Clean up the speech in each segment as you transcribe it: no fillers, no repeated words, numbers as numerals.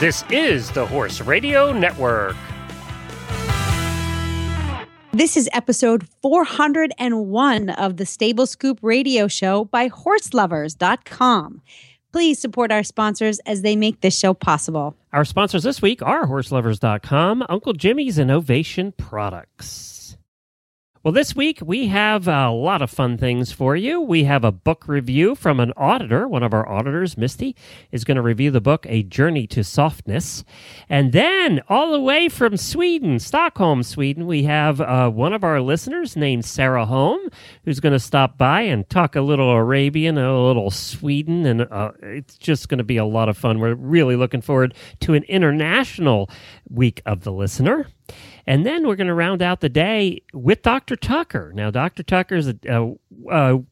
This is the Horse Radio Network. This is episode 401 of the Stable Scoop Radio Show by Horselovers.com. Please support our sponsors as they make this show possible. Our sponsors this week are Horselovers.com, Uncle Jimmy's Innovation Products. Well, this week we have a lot of fun things for you. We have a book review from an auditor. One of our auditors, Misty, is going to review the book, A Journey to Softness. And then all the way from Sweden, Stockholm, Sweden, we have one of our listeners named Sarah Holm, who's going to stop by and talk a little Arabian, a little Sweden. And it's just going to be a lot of fun. We're really looking forward to an international week of the listener. And then we're going to round out the day with Dr. Tucker. Now, Dr. Tucker is a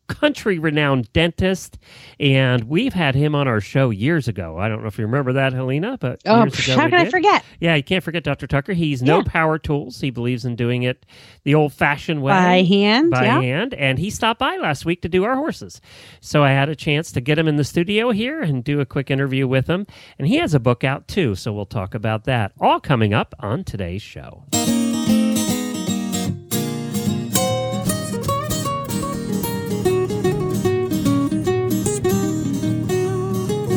country-renowned dentist, and we've had him on our show years ago. I don't know if you remember that, Helena, but I forget? Yeah, you can't forget Dr. Tucker. He's no power tools. He believes in doing it the old-fashioned way. By hand. And he stopped by last week to do our horses. So I had a chance to get him in the studio here and do a quick interview with him. And he has a book out, too, so we'll talk about that. All coming up on today's show.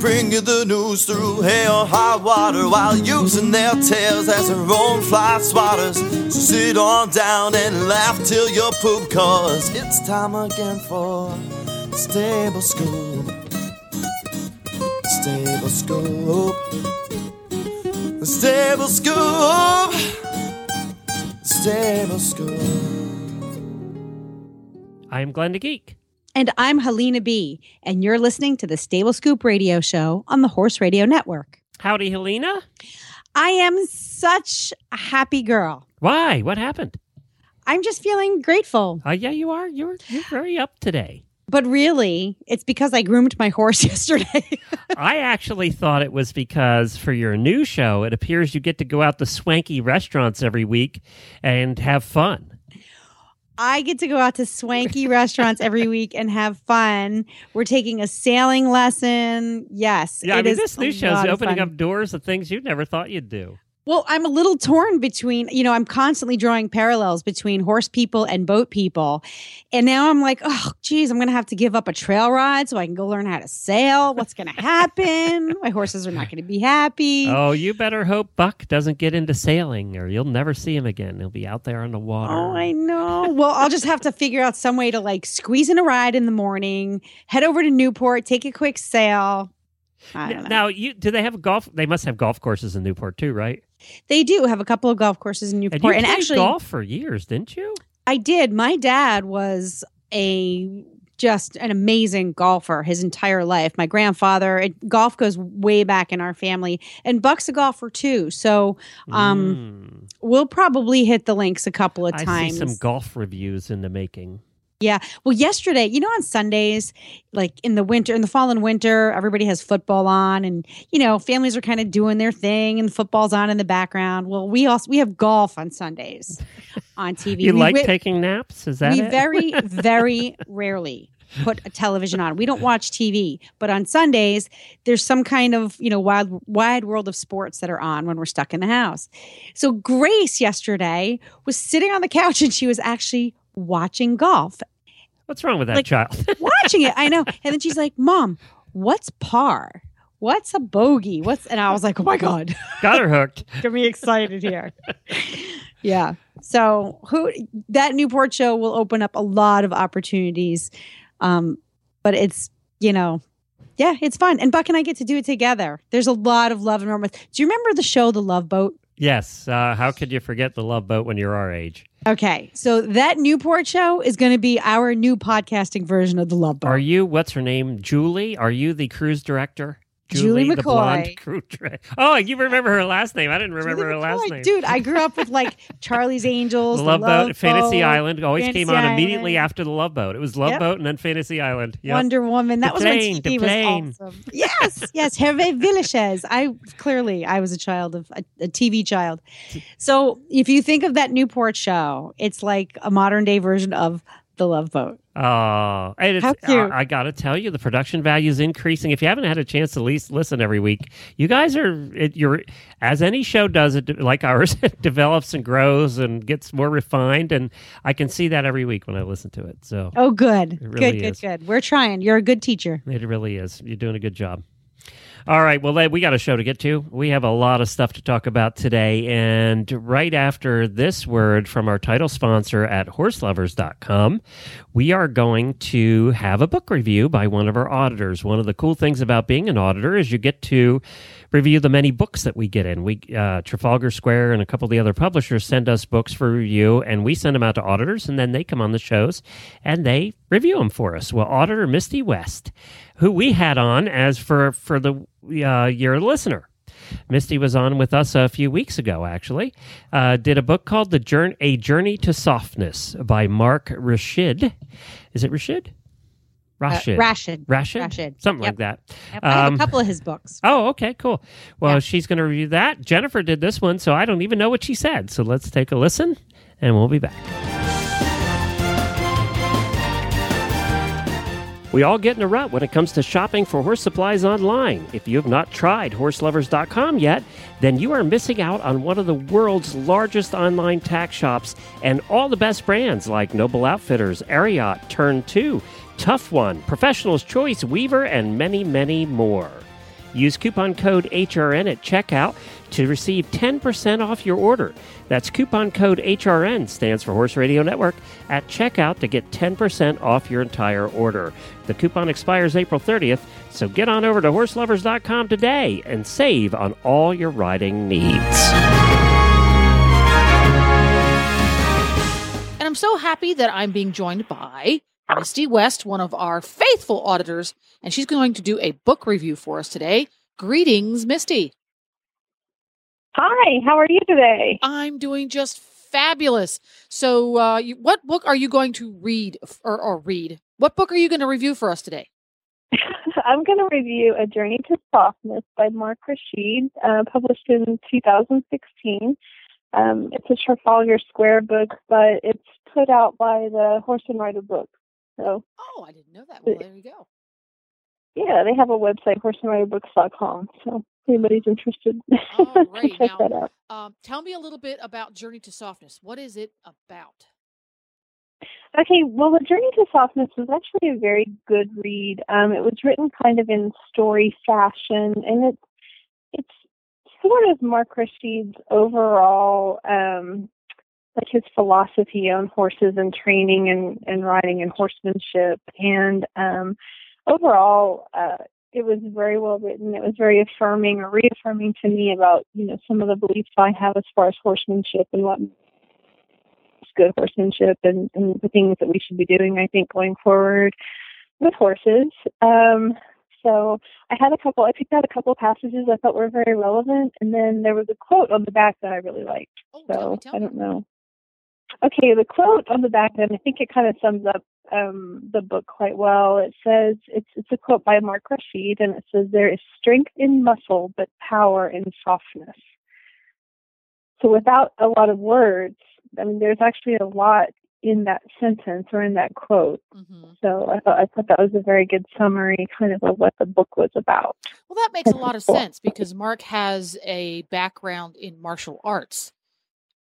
Bring you the news through hail or high water, while using their tails as their own fly swatters. So sit on down and laugh till you're poop, cause it's time again for Stable Scoop. Stable Scoop. Stable Scoop. Stable Scoop. I'm Glenn the Geek. And I'm Helena B., and you're listening to the Stable Scoop Radio Show on the Horse Radio Network. Howdy, Helena. I am such a happy girl. Why? What happened? I'm just feeling grateful. Yeah, you are. You're very up today. But really, it's because I groomed my horse yesterday. I actually thought it was because for your new show, it appears you get to go out to swanky restaurants every week and have fun. I get to go out to swanky restaurants every week and have fun. We're taking a sailing lesson. Yes. Yeah, this new show is opening up doors of things you never thought you'd do. Well, I'm a little torn between, I'm constantly drawing parallels between horse people and boat people. And now I'm like, oh, geez, I'm going to have to give up a trail ride so I can go learn how to sail. What's going to happen? My horses are not going to be happy. Oh, you better hope Buck doesn't get into sailing or you'll never see him again. He'll be out there on the water. Oh, I know. Well, I'll just have to figure out some way to squeeze in a ride in the morning, head over to Newport, take a quick sail. I don't know. Now, do they have golf? They must have golf courses in Newport too, right? They do have a couple of golf courses in Newport. And you played golf for years, didn't you? I did. My dad was just an amazing golfer his entire life. My grandfather, golf goes way back in our family, and Buck's a golfer too. So we'll probably hit the links a couple of times. I see some golf reviews in the making. Yeah. Well, yesterday, on Sundays, in the winter, in the fall and winter, everybody has football on and, families are kind of doing their thing and football's on in the background. Well, we have golf on Sundays on TV. You taking naps? Is that it? We very, very rarely put a television on. We don't watch TV, but on Sundays, there's some kind of, wide world of sports that are on when we're stuck in the house. So Grace yesterday was sitting on the couch and she was actually watching golf. What's wrong with that child? Watching it. I know. And then she's like, Mom, what's par? What's a bogey? And I was like, oh my God. Got her hooked. Get me excited here. Yeah. So that Newport show will open up a lot of opportunities. But it's, yeah, it's fun. And Buck and I get to do it together. There's a lot of love and romance. Do you remember the show, The Love Boat? Yes. How could you forget The Love Boat when you're our age? Okay, so that Newport show is going to be our new podcasting version of The Love Boat. Are you, what's her name, Julie? Are you the cruise director? Julie McCoy. The blonde crew track. Oh, you remember her last name. I didn't remember her last name. Dude, I grew up with like Charlie's Angels, The Love Boat, Fantasy Island. Always came on immediately after The Love Boat. It was Love Boat and then Fantasy Island. Yep. Wonder Woman. That was when TV was awesome. Yes. Hervé Villechaize. I was a child of a TV child. So if you think of that Newport show, it's like a modern day version of The Love Boat. Oh, and it's, how cute. I got to tell you, the production value is increasing. If you haven't had a chance to listen every week, you guys you're as any show does, it like ours, it develops and grows and gets more refined. And I can see that every week when I listen to it. So, oh, good. It really is. Good. We're trying. You're a good teacher. It really is. You're doing a good job. All right. Well, we got a show to get to. We have a lot of stuff to talk about today. And right after this word from our title sponsor at Horselovers.com, we are going to have a book review by one of our auditors. One of the cool things about being an auditor is you get to review the many books that we get in. Trafalgar Square and a couple of the other publishers send us books for review, and we send them out to auditors, and then they come on the shows, and they review them for us. Well, Auditor Misty West, who we had on as for your listener. Misty was on with us a few weeks ago, actually, did a book called A Journey to Softness by Mark Rashid. Is it Rashid? Rashid. Something like that. Yep. I have a couple of his books. Oh, okay, cool. Well, she's going to review that. Jennifer did this one, so I don't even know what she said. So let's take a listen, and we'll be back. We all get in a rut when it comes to shopping for horse supplies online. If you have not tried Horselovers.com yet, then you are missing out on one of the world's largest online tack shops and all the best brands like Noble Outfitters, Ariat, Turn 2, Tough One, Professional's Choice, Weaver, and many, many more. Use coupon code HRN at checkout to receive 10% off your order. That's coupon code HRN, stands for Horse Radio Network, at checkout to get 10% off your entire order. The coupon expires April 30th, so get on over to Horselovers.com today and save on all your riding needs. And I'm so happy that I'm being joined by Misty West, one of our faithful auditors, and she's going to do a book review for us today. Greetings, Misty. Hi, how are you today? I'm doing just fabulous. So what book are you going to read? What book are you going to review for us today? I'm going to review A Journey to Softness by Mark Rashid, published in 2016. It's a Trafalgar Square book, but it's put out by the Horse and Rider books. So, oh, I didn't know that. Well, there you go. Yeah, they have a website, horseandriderbooks.com. So if anybody's interested, check that out. Tell me a little bit about Journey to Softness. What is it about? Okay, well, the Journey to Softness was actually a very good read. It was written kind of in story fashion, and it's sort of Mark Rashid's overall, like his philosophy on horses and training and riding and horsemanship. And overall, it was very well written. It was very affirming or reaffirming to me about, some of the beliefs I have as far as horsemanship and what is good horsemanship and the things that we should be doing, I think, going forward with horses. So I picked out a couple passages I thought were very relevant. And then there was a quote on the back that I really liked. Oh, so tell me. I don't know. Okay, the quote on the back then, I think it kind of sums up the book quite well. It says, it's a quote by Mark Rashid, and it says, "There is strength in muscle, but power in softness." So without a lot of words, I mean, there's actually a lot in that sentence or in that quote. Mm-hmm. So I thought that was a very good summary kind of what the book was about. Well, that makes a lot of sense because Mark has a background in martial arts.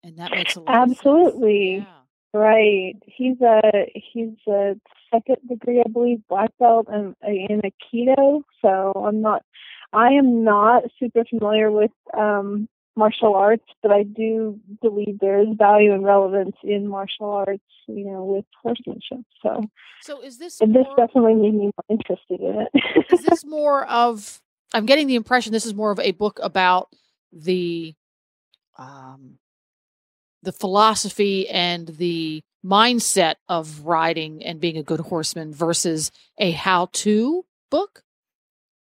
And that makes a lot of sense. Yeah. Right. He's a second degree, I believe, black belt in Aikido. So I am not super familiar with martial arts, but I do believe there is value and relevance in martial arts, with horsemanship. So is this? And this definitely made me more interested in it. Is this more of? I'm getting the impression this is more of a book about the philosophy and the mindset of riding and being a good horseman versus a how-to book?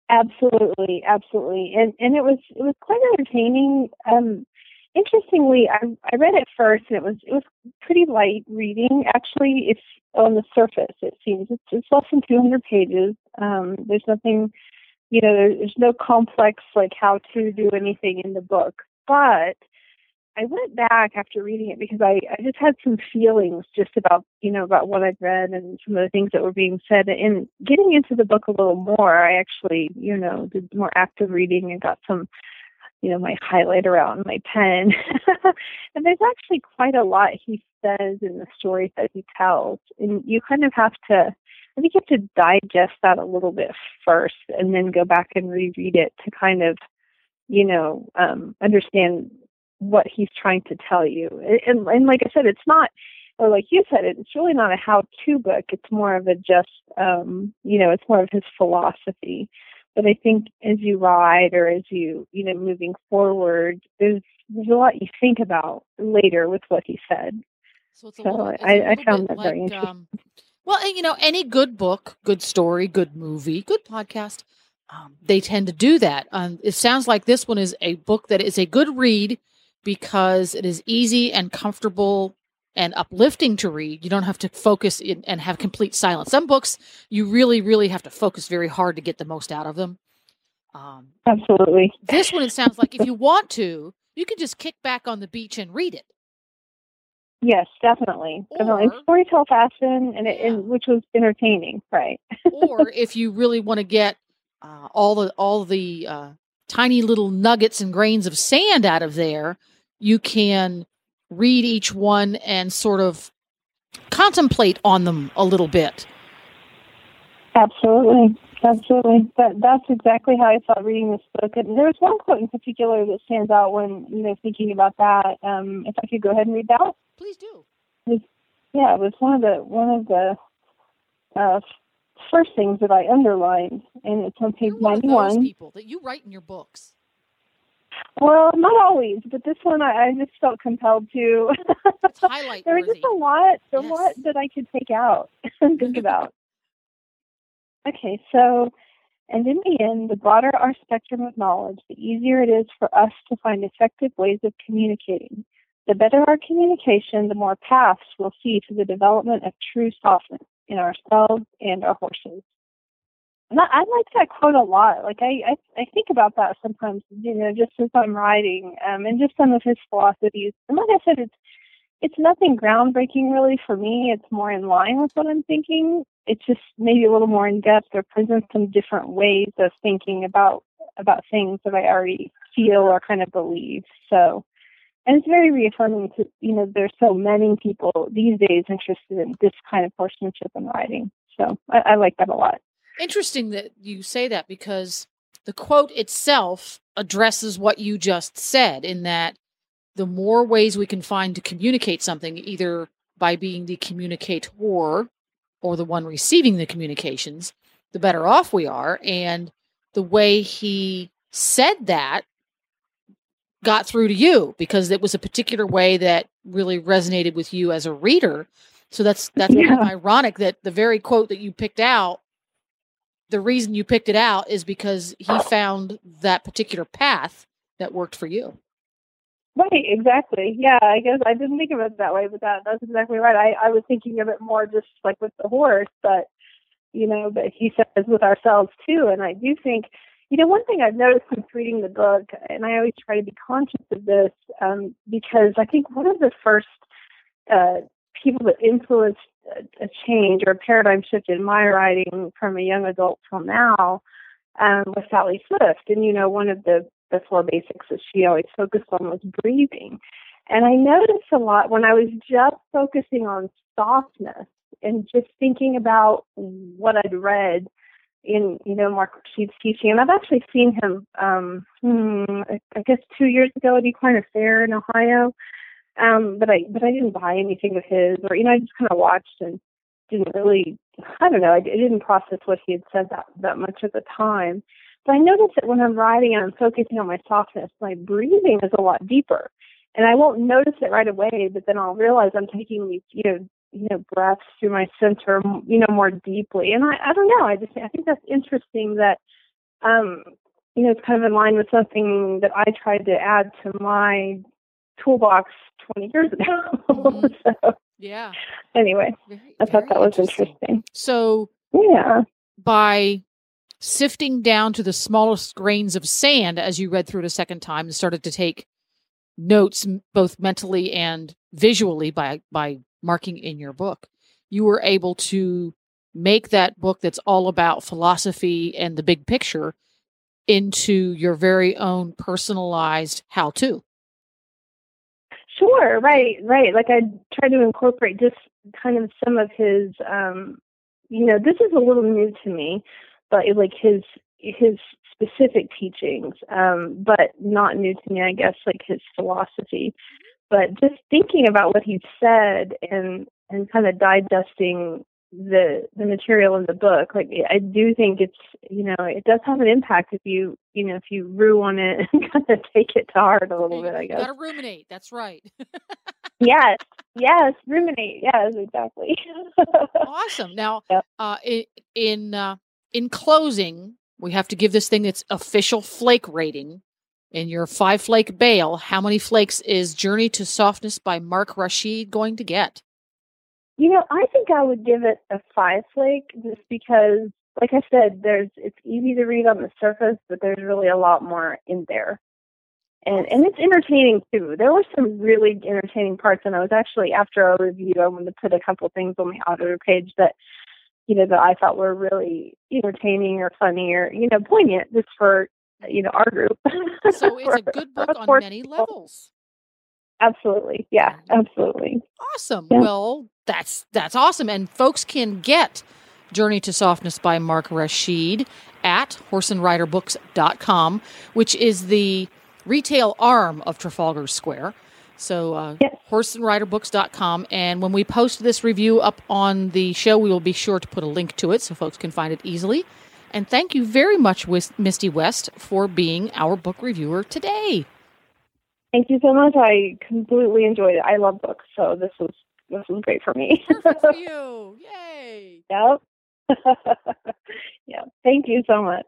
Absolutely, absolutely. And it was quite entertaining. Interestingly, I read it first, and it was pretty light reading. Actually, it's on the surface, it seems. It's less than 200 pages. There's nothing, there's no complex, like, how to do anything in the book. But I went back after reading it because I just had some feelings just about what I'd read and some of the things that were being said. And getting into the book a little more, I actually, did more active reading and got some, my highlighter out and my pen. And there's actually quite a lot he says in the stories that he tells. And you kind of have to, I think you have to digest that a little bit first and then go back and reread it to kind of, understand what he's trying to tell you. And like I said, it's not, or like you said, it's really not a how-to book. It's more of a just, it's more of his philosophy. But I think as you ride or as you, moving forward, there's a lot you think about later with what he said. So it's a little, I found that like, very interesting. Well, any good book, good story, good movie, good podcast, they tend to do that. It sounds like this one is a book that is a good read because it is easy and comfortable and uplifting to read. You don't have to focus in and have complete silence. Some books, you really, really have to focus very hard to get the most out of them. Absolutely. This one, it sounds like if you want to, you can just kick back on the beach and read it. Yes, definitely. It's storytell fashion, and which was entertaining, right? Or if you really want to get all the tiny little nuggets and grains of sand out of there, you can read each one and sort of contemplate on them a little bit. Absolutely. Absolutely. That's exactly how I felt reading this book. And there was one quote in particular that stands out when, thinking about that. If I could go ahead and read that. Please do. It was one of the first things that I underlined, and it's on page 91. One of those people that you write in your books. Well, not always, but this one I just felt compelled to. It's highlight-worthy. There was just a lot that I could take out and think about. Okay, so, and in the end, the broader our spectrum of knowledge, the easier it is for us to find effective ways of communicating. The better our communication, the more paths we'll see to the development of true softness in ourselves and our horses. And I like that quote a lot. Like I think about that sometimes, just as I'm riding, and just some of his philosophies. And like I said, it's nothing groundbreaking really for me. It's more in line with what I'm thinking. It's just maybe a little more in depth or presents some different ways of thinking about things that I already feel or kind of believe. So, and it's very reaffirming to, there's so many people these days interested in this kind of horsemanship and riding. So I like that a lot. Interesting that you say that, because the quote itself addresses what you just said, in that the more ways we can find to communicate something, either by being the communicator or the one receiving the communications, the better off we are. And the way he said that got through to you because it was a particular way that really resonated with you as a reader. So that's kind of ironic that the very quote that you picked out, the reason you picked it out is because he found that particular path that worked for you. Right, exactly. Yeah, I guess I didn't think of it that way, but that's exactly right. I was thinking of it more just like with the horse, but he says with ourselves too. And I do think, one thing I've noticed since reading the book, and I always try to be conscious of this, because I think one of the first people that influenced a change or a paradigm shift in my writing from a young adult till now was Sally Swift. And, one of the four basics that she always focused on was breathing. And I noticed a lot when I was just focusing on softness and just thinking about what I'd read in, Mark Rashid's teaching. And I've actually seen him, I guess 2 years ago at Equine Affair in Ohio. But I didn't buy anything of his, or I just kind of watched and didn't really, I didn't process what he had said that much at the time. But I noticed that when I'm riding and I'm focusing on my softness, my breathing is a lot deeper, and I won't notice it right away. But then I'll realize I'm taking these breaths through my center more deeply, and I don't know. I think that's interesting that you know, it's kind of in line with something that I tried to add to my toolbox 20 years ago. Mm-hmm. So, yeah. Anyway, I thought that was interesting. So, yeah, by sifting down to the smallest grains of sand as you read through it a second time and started to take notes both mentally and visually by marking in your book, you were able to make that book that's all about philosophy and the big picture into your very own personalized how-to. Sure, right. Like I tried to incorporate just kind of some of his, this is a little new to me, but like his specific teachings, but not new to me, I guess, like his philosophy. But just thinking about what he said and kind of digesting the material in the book, like I do think it's, you know, it does have an impact if you rue on it and kind of take it to heart a little bit, I guess. You gotta ruminate. That's right. Yes, ruminate. Yes, exactly. Awesome. Now, yeah. In closing, we have to give this thing its official flake rating. In your 5-flake bale, how many flakes is Journey to Softness by Mark Rashid going to get? You know, I think I would give it a 5-flake just because, like I said, it's easy to read on the surface, but there's really a lot more in there. And it's entertaining, too. There were some really entertaining parts, and I was actually, after our review, I wanted to put a couple things on the author page that I thought were really entertaining or funny or, poignant just for, our group. So it's a good book on many levels. Absolutely. Yeah, absolutely. Awesome. Yeah. Well, that's awesome. And folks can get Journey to Softness by Mark Rashid at horseandriderbooks.com, which is the retail arm of Trafalgar Square. So horseandriderbooks.com. And when we post this review up on the show, we will be sure to put a link to it so folks can find it easily. And thank you very much, Misty West, for being our book reviewer today. Thank you so much. I completely enjoyed it. I love books, so this was great for me. Perfect for you. Yay. Yep. Yeah. Thank you so much.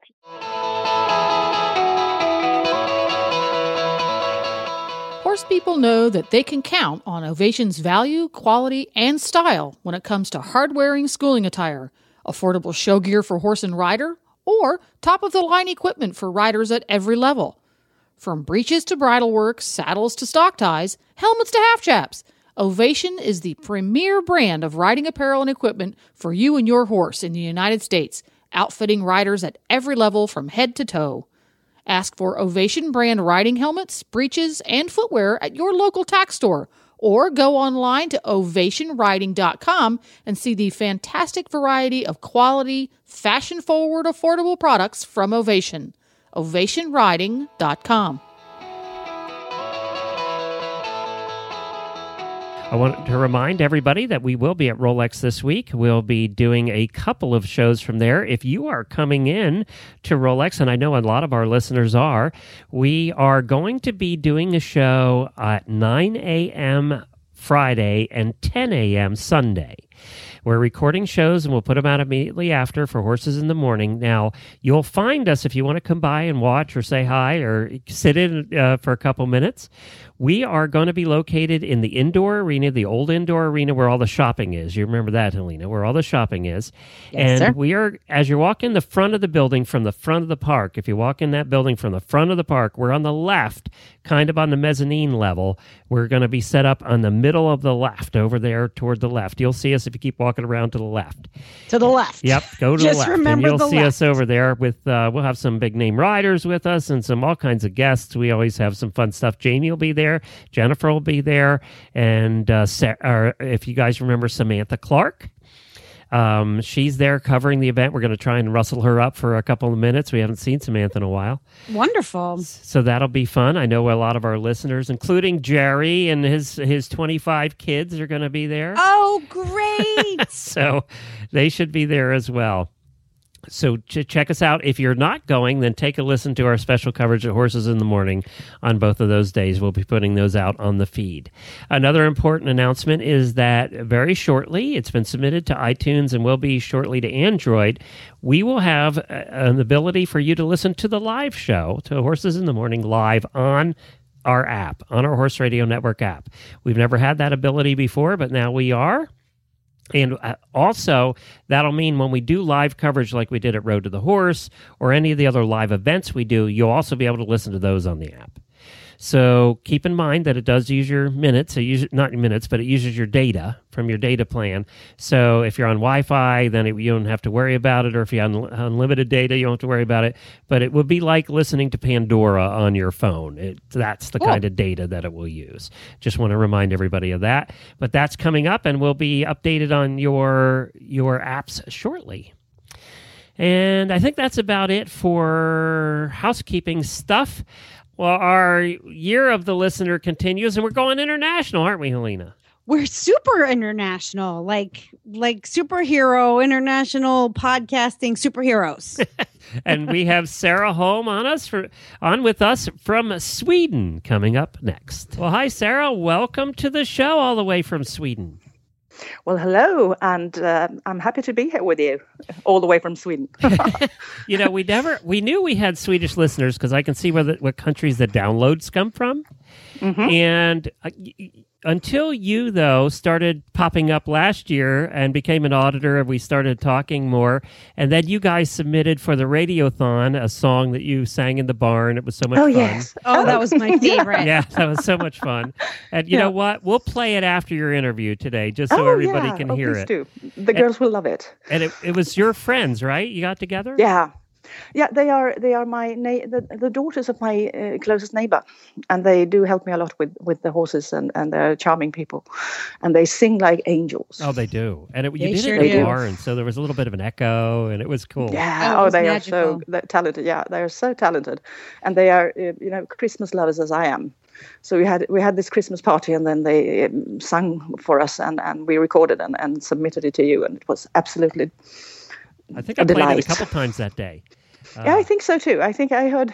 Horse people know that they can count on Ovation's value, quality, and style when it comes to hard-wearing schooling attire, affordable show gear for horse and rider, or top-of-the-line equipment for riders at every level. From breeches to bridle work, saddles to stock ties, helmets to half chaps, Ovation is the premier brand of riding apparel and equipment for you and your horse in the United States, outfitting riders at every level from head to toe. Ask for Ovation brand riding helmets, breeches, and footwear at your local tack store, or go online to OvationRiding.com and see the fantastic variety of quality, fashion-forward, affordable products from Ovation. OvationRiding.com. I want to remind everybody that we will be at Rolex this week. We'll be doing a couple of shows from there. If you are coming in to Rolex, and I know a lot of our listeners are, we are going to be doing a show at 9 a.m. Friday and 10 a.m. Sunday. We're recording shows, and we'll put them out immediately after for Horses in the Morning. Now, you'll find us if you want to come by and watch or say hi or sit in for a couple minutes. We are going to be located in the indoor arena, the old indoor arena where all the shopping is. You remember that, Helena, where all the shopping is. Yes, and sir. We are, as you walk in the front of the building from the front of the park, if you walk in that building from the front of the park, we're on the left, kind of on the mezzanine level. We're going to be set up on the middle of the left, over there toward the left. You'll see us if you keep walking around to the left. To the left. Yep, go to the left. Just remember the left. And you'll see us over there with, we'll have some big name riders with us and some all kinds of guests. We always have some fun stuff. Jamie will be there. Jennifer will be there. And Sarah, if you guys remember Samantha Clark, she's there covering the event. We're going to try and rustle her up for a couple of minutes. We haven't seen Samantha in a while. Wonderful. So that'll be fun. I know a lot of our listeners, including Jerry and his 25 kids, are going to be there. Oh, great. So they should be there as well. So check us out. If you're not going, then take a listen to our special coverage at Horses in the Morning on both of those days. We'll be putting those out on the feed. Another important announcement is that very shortly, it's been submitted to iTunes and will be shortly to Android, we will have an ability for you to listen to the live show, to Horses in the Morning live on our app, on our Horse Radio Network app. We've never had that ability before, but now we are. And also, that'll mean when we do live coverage like we did at Road to the Horse or any of the other live events we do, you'll also be able to listen to those on the app. So keep in mind that it does use your minutes, not your minutes, but it uses your data from your data plan. So if you're on Wi-Fi, then you don't have to worry about it, or if you have unlimited data, you don't have to worry about it. But it would be like listening to Pandora on your phone. That's the kind of data that it will use. Just want to remind everybody of that. But that's coming up, and will be updated on your apps shortly. And I think that's about it for housekeeping stuff. Well, our year of the listener continues, and we're going international, aren't we, Helena? We're super international, like superhero, international podcasting superheroes. And we have Sarah Holm on with us from Sweden coming up next. Well, hi, Sarah. Welcome to the show all the way from Sweden. Well, hello, and I'm happy to be here with you, all the way from Sweden. You know, we knew we had Swedish listeners because I can see what countries the downloads come from. Mm-hmm. And until you, though, started popping up last year and became an auditor, and we started talking more, and then you guys submitted for the Radiothon a song that you sang in the barn. It was so much fun. Yes. Oh, that was my favorite. Yeah, that was so much fun. And you know what? We'll play it after your interview today, just so everybody can hear it. Do. The girls will love it. And it was your friends, right? You got together? Yeah. Yeah, they are my the daughters of my closest neighbor, and they do help me a lot with the horses, and they're charming people, and they sing like angels. Oh, they do, and they did it in the barn, so there was a little bit of an echo, and it was cool. Yeah, they are so talented. Yeah, they are so talented, and they are Christmas lovers as I am. So we had this Christmas party, and then they sang for us, and we recorded and submitted it to you, and it was absolutely. I think I played it a couple times that day. Yeah, I think so too. I think I heard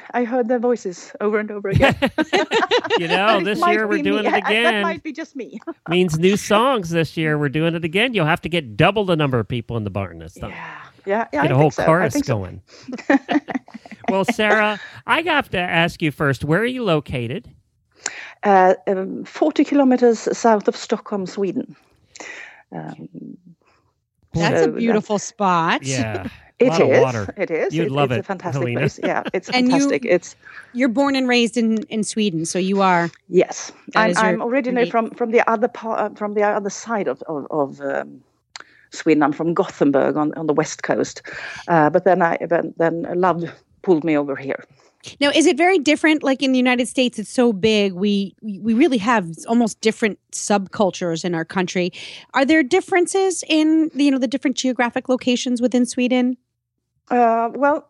their voices over and over again. This year we're doing it again. That might be just me. Means new songs this year. We're doing it again. You'll have to get double the number of people in the barn this time. Yeah. Get a whole chorus going. Well, Sarah, I have to ask you first. Where are you located? 40 kilometers south of Stockholm, Sweden. That's a beautiful spot. Yeah. It is. You'd love it. It's a fantastic place. Yeah, it's fantastic. You're born and raised in Sweden, so you are. Yes, I'm originally from the other side of Sweden. I'm from Gothenburg on the west coast, but then love pulled me over here. Now, is it very different? Like in the United States, it's so big. We really have almost different subcultures in our country. Are there differences in the different geographic locations within Sweden? Well,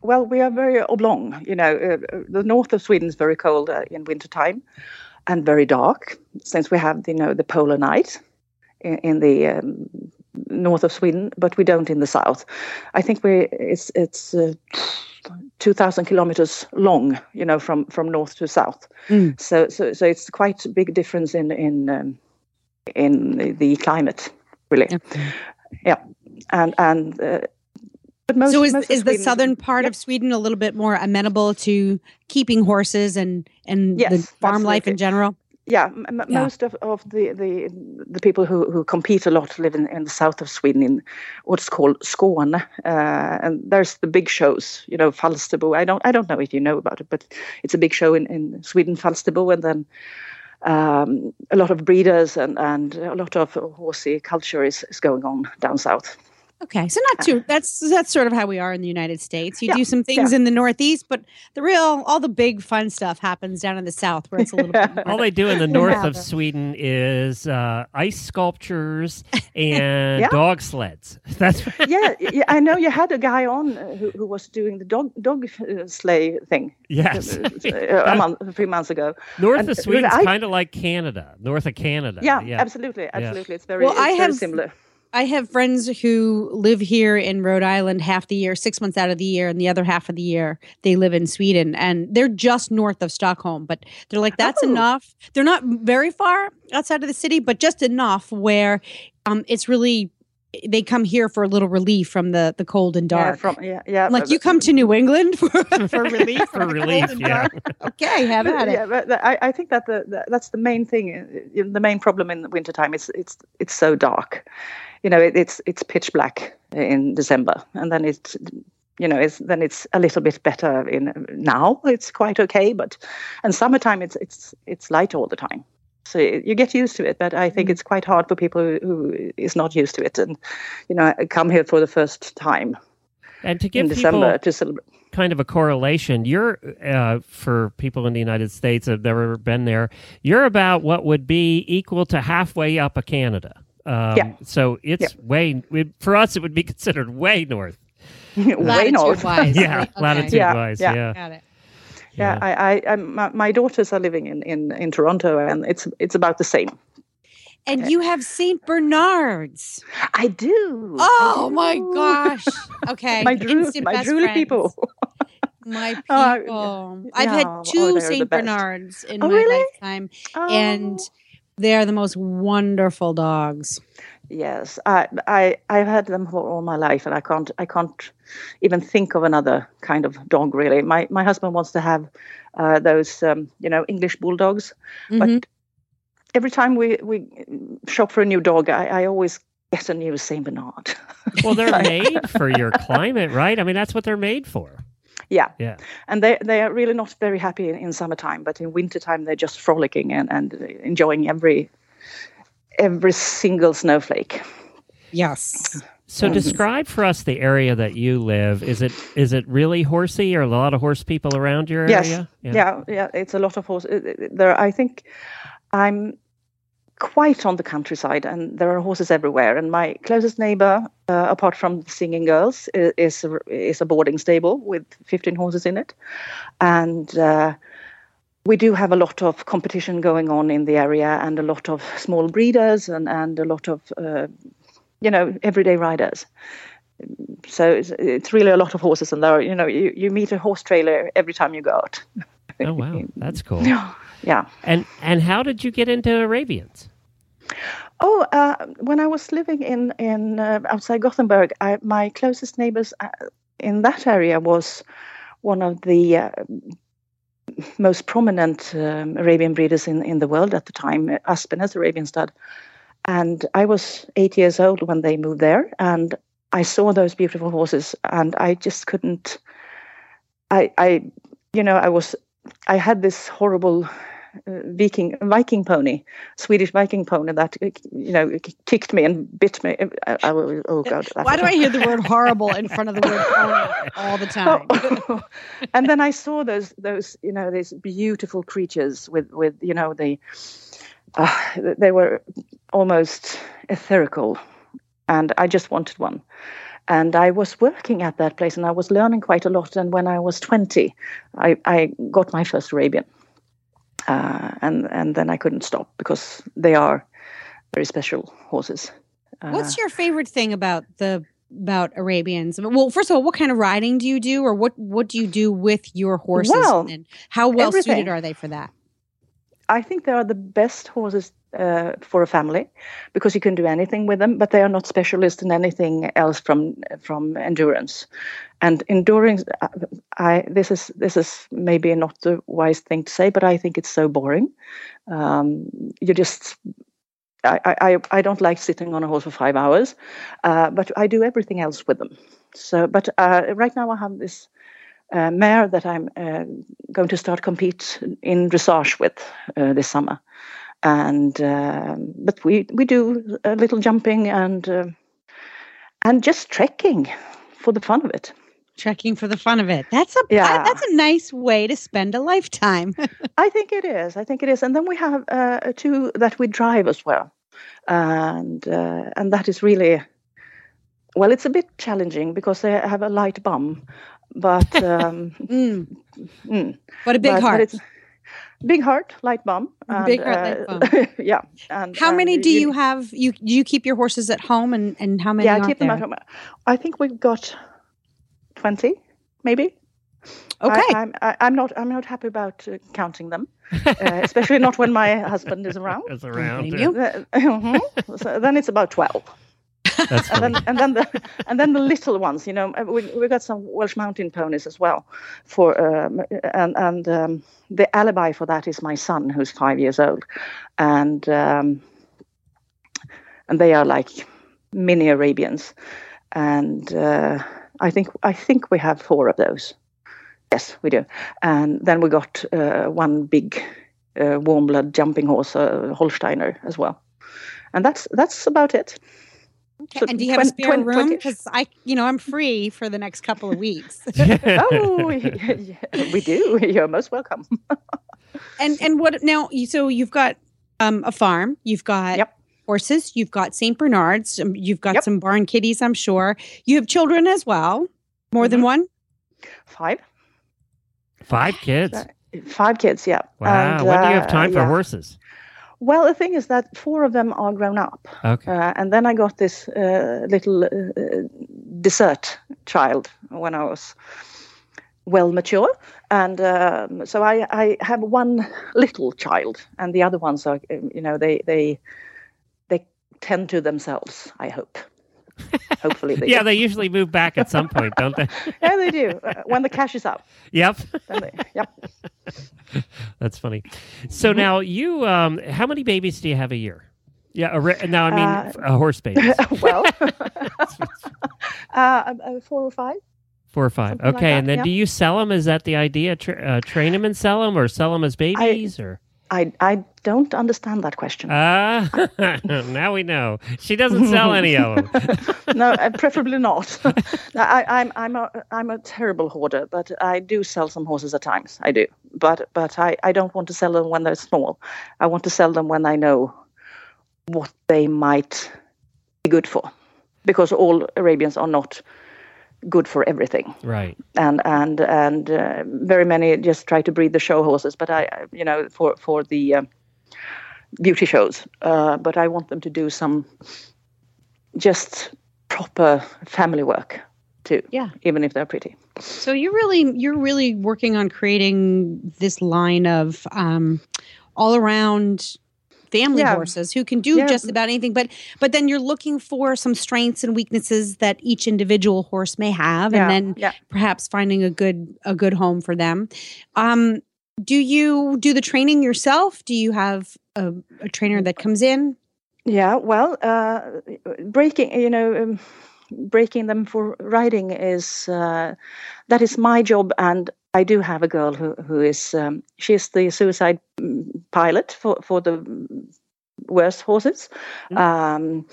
we are very oblong. The north of Sweden is very cold in wintertime and very dark, since we have the polar night in the north of Sweden, but we don't in the south. I think it's 2,000 kilometers long, from north to south. Mm. So it's quite a big difference in the climate, really. Yeah, but most. So is the southern part of Sweden a little bit more amenable to keeping horses and the farm life in general? Yeah, most of the people who compete a lot live in the south of Sweden, in what's called Skåne, and there's the big shows, Falsterbo. I don't know if you know about it, but it's a big show in Sweden, Falsterbo, and then a lot of breeders and a lot of horsey culture is going on down south. Okay, so not too. That's sort of how we are in the United States. You do some things in the Northeast, but all the big fun stuff happens down in the South, where it's a little bit more. All they do in the north of Sweden is ice sculptures and dog sleds. That's right. Yeah. I know you had a guy on who was doing the dog sleigh thing. Yes, a few months ago. North of Sweden is kind of like Canada. North of Canada. Yeah, absolutely. It's very similar. I have friends who live here in Rhode Island half the year, 6 months out of the year, and the other half of the year they live in Sweden. And they're just north of Stockholm, but they're like, that's enough. They're not very far outside of the city, but just enough where it's really, they come here for a little relief from the cold and dark. Yeah. Like you come to New England for relief. For relief, yeah. Okay, have at it. Yeah, but I think that that's the main thing. The main problem in the wintertime is it's so dark. You know, it's pitch black in December, and then it's a little bit better in now. It's quite okay, but in summertime it's light all the time. So you get used to it, but I think it's quite hard for people who is not used to it and, you know, come here for the first time. And to give people to celebrate. Kind of a correlation, you're for people in the United States that have never been there, you're about what would be equal to halfway up a Canada. Yeah. So it's way, for us, it would be considered way north. Way north. Wise. Yeah, okay. Latitude-wise, yeah. Got it. Yeah, my daughters are living in Toronto, and it's about the same. And you have Saint Bernards. I do. Oh my gosh! Okay, my Druid people. My people. I've had two Saint Bernards in my lifetime, and they are the most wonderful dogs. Yes, I've had them for all my life, and I can't even think of another kind of dog. Really, my husband wants to have those English bulldogs, but every time we shop for a new dog, I always get a new Saint Bernard. Well, they're made for your climate, right? I mean, that's what they're made for. Yeah, and they are really not very happy in summertime, but in wintertime they're just frolicking and enjoying every single snowflake. Yes. So describe for us the area that you live. Is it really horsey, or a lot of horse people around your area? Yes. Yeah, it's a lot of horse. There, I think I'm quite on the countryside, and there are horses everywhere. And my closest neighbor, apart from the singing girls, is a boarding stable with 15 horses in it. And we do have a lot of competition going on in the area, and a lot of small breeders and a lot of, everyday riders. So it's really a lot of horses, and there are, you meet a horse trailer every time you go out. Oh, wow. That's cool. Yeah. And how did you get into Arabians? Oh, when I was living in outside Gothenburg, my closest neighbors in that area was one of the most prominent Arabian breeders in the world at the time, Aspen's Arabian stud. And I was 8 years old when they moved there, and I saw those beautiful horses, and I just couldn't. I had this horrible Viking pony, Swedish Viking pony that, kicked me and bit me. I was, oh God. Why do I hear the word horrible in front of the word pony all the time? Oh. And then I saw those these beautiful creatures with they were almost etherical, and I just wanted one. And I was working at that place, and I was learning quite a lot. And when I was 20, I got my first Arabian. And then I couldn't stop, because they are very special horses. What's your favorite thing about Arabians? Well, first of all, what kind of riding do you do, or what do you do with your horses? Well, and how well suited are they for that? I think they are the best horses for a family, because you can do anything with them, but they are not specialists in anything else from endurance. And endurance, this is maybe not the wise thing to say, but I think it's so boring. I don't like sitting on a horse for 5 hours, but I do everything else with them. So, but right now I have this mare that I'm going to start compete in dressage with this summer, and but we do a little jumping and just trekking for the fun of it. Trekking for the fun of it. That's a nice way to spend a lifetime. I think it is. And then we have two that we drive as well, and that is really, well, it's a bit challenging because they have a light bum. But a big heart. Big heart, light bum. And, yeah. And, how many do you have? You keep your horses at home, and how many? Yeah, I keep them at home. I think we've got 20, maybe. Okay. I'm not happy about counting them, especially not when my husband is around. Is around. Yeah. So then it's about 12. That's funny. and then the little ones. You know, we got some Welsh mountain ponies as well. And the alibi for that is my son, who's 5 years old, and they are like mini Arabians, and I think we have 4 of those. Yes, we do. And then we got one big warm blood jumping horse, a Holsteiner as well. And that's about it. Okay. So and do you have a spare room? Because I'm free for the next couple of weeks. Oh, yeah, we do. You're most welcome. and what now? So you've got a farm. You've got horses. You've got Saint Bernards. You've got some barn kitties. I'm sure you have children as well. More than one? 5. 5 kids? 5 kids, yeah. Wow. And, when do you have time for horses? Well, the thing is that 4 of them are grown up. Okay. And then I got this little dessert child when I was well mature. And so I have one little child, and the other ones are, they tend to themselves, I hope. Hopefully they do. They usually move back at some point, don't they? Yeah, they do. When the cash is up. Yep. That's funny. So now you, how many babies do you have a year? Yeah, now I mean horse babies. Well, 4 or 5. 4 or 5. Something okay, like and then do you sell them? Is that the idea? Train them and sell them, or sell them as babies, or? I don't understand that question. Now we know. She doesn't sell any of them. No, preferably not. I'm a terrible hoarder, but I do sell some horses at times. I do, but I don't want to sell them when they're small. I want to sell them when I know what they might be good for, because all Arabians are not good for everything, right? And very many just try to breed the show horses, but I for the beauty shows, but I want them to do some just proper family work too, even if they're pretty. So you're really working on creating this line of all around family horses who can do just about anything, but then you're looking for some strengths and weaknesses that each individual horse may have, and then perhaps finding a good home for them. Do you do the training yourself? Do you have a trainer that comes in? Yeah, well, breaking them for riding is that is my job, and I do have a girl who is she's the suicide pilot for the worst horses, and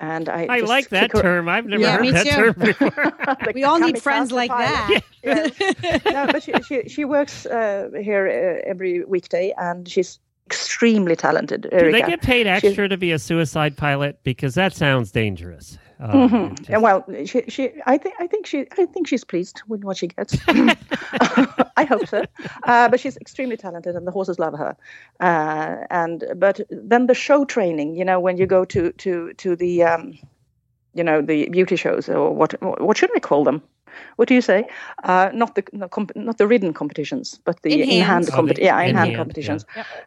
I just like that term. I've never heard that term before. We all need friends like that. Yeah. No, but she works here every weekday, and she's extremely talented. Erica. Do they get paid extra to be a suicide pilot? Because that sounds dangerous. Well, I think she's pleased with what she gets. I hope so. But she's extremely talented, and the horses love her. But then the show training, when you go to the, the beauty shows, or what should I call them? What do you say? Not the ridden competitions, but the in-hand competitions.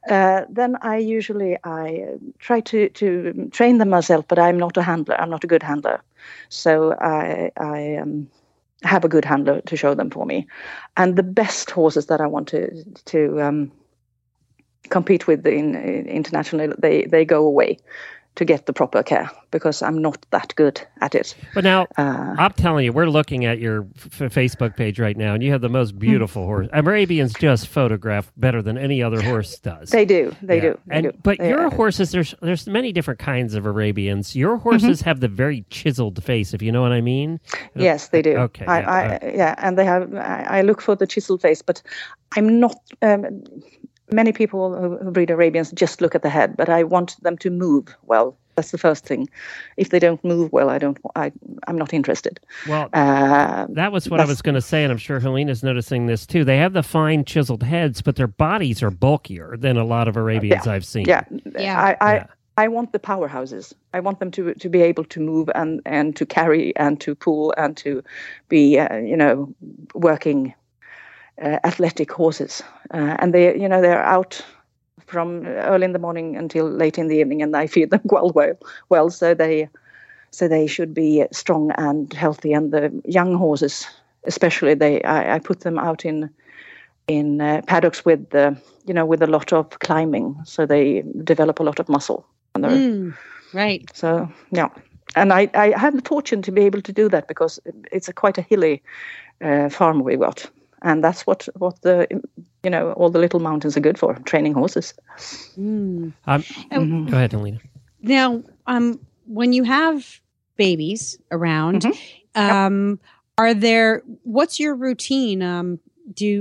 Yeah. Then I usually try to train them myself, but I'm not a handler. I'm not a good handler, so I have a good handler to show them for me. And the best horses that I want to compete with in internationally, they go away to get the proper care, because I'm not that good at it. But now, I'm telling you, we're looking at your Facebook page right now, and you have the most beautiful horse. Arabians just photograph better than any other horse does. They do. But your horses, there's many different kinds of Arabians. Your horses have the very chiseled face, if you know what I mean. Yes, they do. Okay. And they have. I look for the chiseled face, but I'm not... many people who breed Arabians just look at the head, but I want them to move well. That's the first thing. If they don't move well, I'm not interested. Well, that was what I was going to say, and I'm sure Helena's noticing this too. They have the fine chiseled heads, but their bodies are bulkier than a lot of Arabians I've seen. I want the powerhouses. I want them to be able to move and to carry and to pull and to be working athletic horses. And they're out from early in the morning until late in the evening, and I feed them well. So they should be strong and healthy. And the young horses, especially, I put them out in paddocks with a lot of climbing, so they develop a lot of muscle. Right. So yeah, and I had the fortune to be able to do that because it's quite a hilly farm we got. And that's what all the little mountains are good for, training horses. Go ahead, Helena. Now, when you have babies around, what's your routine?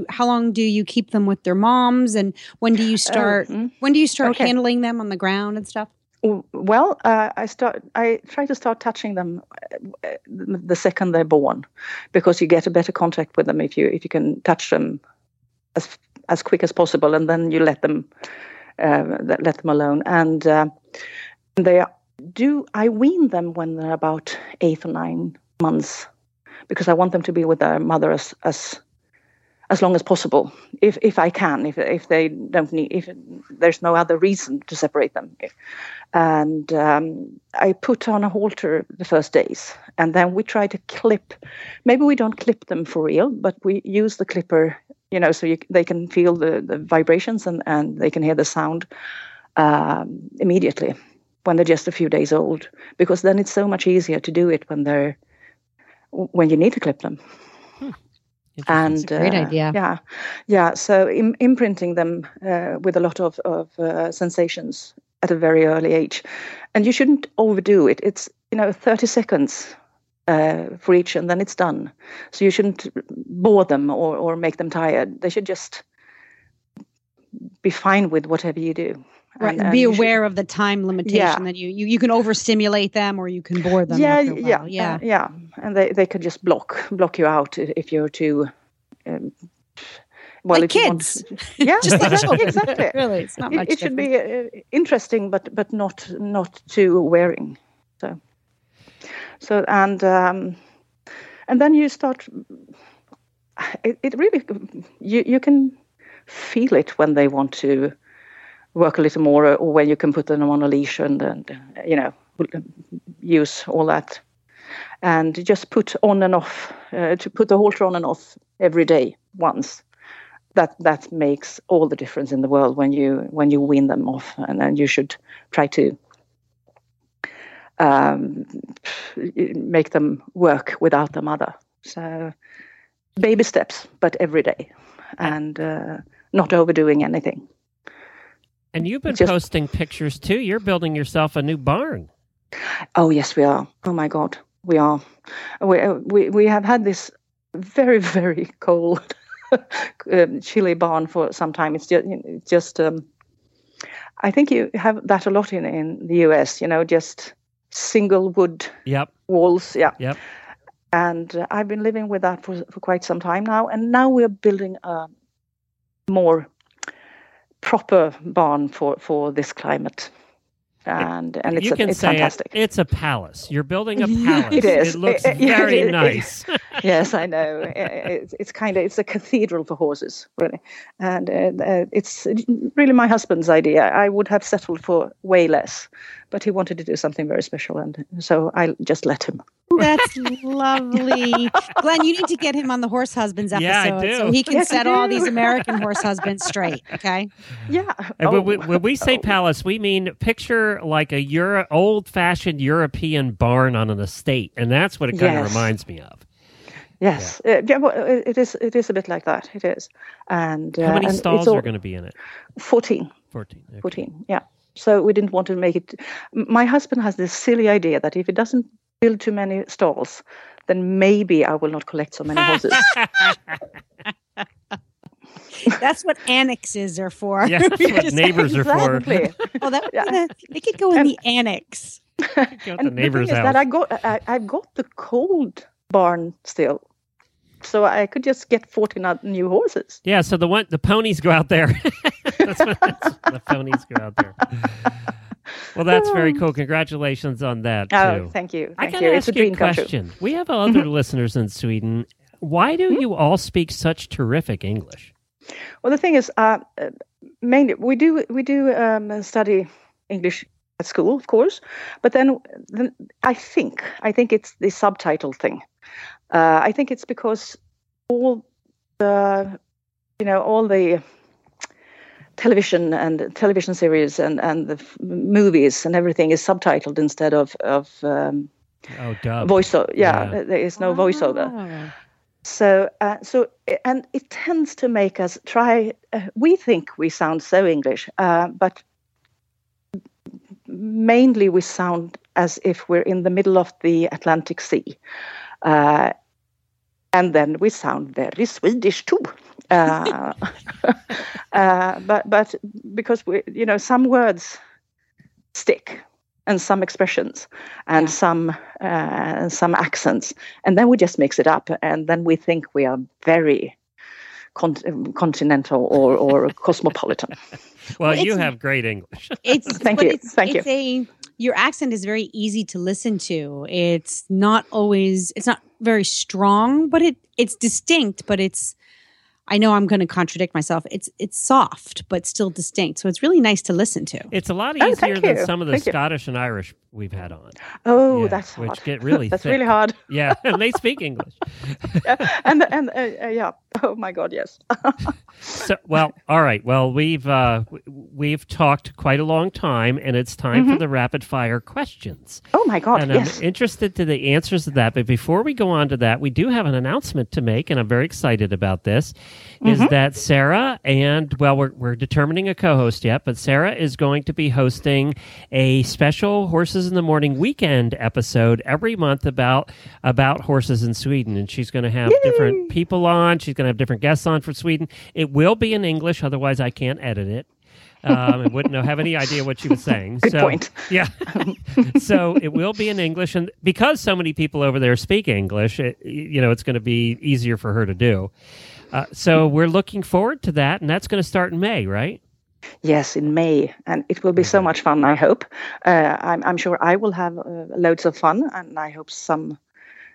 How long do you keep them with their moms, and when do you start? When do you start handling them on the ground and stuff? Well, I try to start touching them the second they're born, because you get a better contact with them if you can touch them as quick as possible, and then you let them alone. And I wean them when they're about 8 or 9 months, because I want them to be with their mother as long as possible, if I can, if they don't need, if there's no other reason to separate them. And I put on a halter the first days, and then we try to clip. Maybe we don't clip them for real, but we use the clipper, so they can feel the vibrations and they can hear the sound immediately when they're just a few days old, because then it's so much easier to do it when you need to clip them. And that's a great idea. So imprinting them with a lot of sensations at a very early age, and you shouldn't overdo it. It's 30 seconds for each, and then it's done. So you shouldn't bore them or make them tired. They should just be fine with whatever you do. Right. And be aware of the time limitation that you can overstimulate them or you can bore them. And they could just block you out if you're too. Like kids. Exactly. Really, it's not much. It should be interesting, but not too wearing. So and then you start. It really you can feel it when they want to work a little more, or when you can put them on a leash and use all that. And just put on and off, to put the halter on and off every day once. That makes all the difference in the world when you wean them off. And then you should try to make them work without the mother. So baby steps, but every day, and not overdoing anything. And you've been posting pictures too. You're building yourself a new barn. Oh, yes, we are. Oh, my God, we are. We have had this very, very cold, chilly barn for some time. It's just I think you have that a lot in the U.S., just single wood walls. Yeah. Yep. And I've been living with that for quite some time now. And now we're building a more proper barn for this climate. And it's fantastic. It's a palace. You're building a palace. It is. It looks very nice. Yes, I know. It's kind of, it's a cathedral for horses, really. And it's really my husband's idea. I would have settled for way less, but he wanted to do something very special, and so I just let him. That's lovely. Glenn, you need to get him on the Horse Husbands episode so he can set all these American horse husbands straight, okay? Yeah. When we say palace, we mean picture like a old-fashioned European barn on an estate, and that's what it kind of reminds me of. Yes. It is a bit like that. It is. And how many stalls are going to be in it? 14. 14. Okay. 14, yeah. So we didn't want to make it. My husband has this silly idea that if it doesn't build too many stalls, then maybe I will not collect so many horses. That's what annexes are for. Yeah, that's what neighbors are for. Well, that would be they could go in the annex. Got the neighbor's house. That I've got the cold barn still, so I could just get 14 new horses. Yeah, so the ponies go out there. The ponies go out there. Well, that's very cool. Congratulations on that, too. Oh, thank you. I got to ask you a question. We have other listeners in Sweden. Why do you all speak such terrific English? Well, the thing is, mainly we do study English at school, of course, but then I think it's the subtitle thing. I think it's because all the television and television series and the movies and everything is subtitled instead of dubbed. Voiceover. Yeah, there is no voiceover. So and it tends to make us try. We think we sound so English, but mainly we sound as if we're in the middle of the Atlantic Sea, and then we sound very Swedish too. But because we, some words stick, and some expressions, and some accents, and then we just mix it up, and then we think we are very continental or cosmopolitan. Well, you have great English. Thank you. Your accent is very easy to listen to. It's not very strong, but it's distinct, but it's. I know I'm going to contradict myself. It's soft, but still distinct. So it's really nice to listen to. It's a lot easier than some of the Scottish and Irish we've had on. Oh, yeah, that's hard. Which get really that's thick. Really hard. Yeah, and they speak English. Yeah. Oh my God, yes. So, well, all right. Well, we've talked quite a long time, and it's time for the rapid fire questions. Oh my God, yes. I'm interested to the answers to that, but before we go on to that, we do have an announcement to make, and I'm very excited about this. Is that Sarah and we're determining a co-host yet, but Sarah is going to be hosting a special Horses in the Morning weekend episode every month about horses in Sweden, and she's going to have different people on. She's going to have different guests on from Sweden. It will be in English, otherwise I can't edit it. I wouldn't have any idea what she was saying. Good point. Yeah. So it will be in English, and because so many people over there speak English, it's going to be easier for her to do. So we're looking forward to that, and that's going to start in May, right? Yes, in May, and it will be so much fun, I hope. I'm sure I will have loads of fun, and I hope some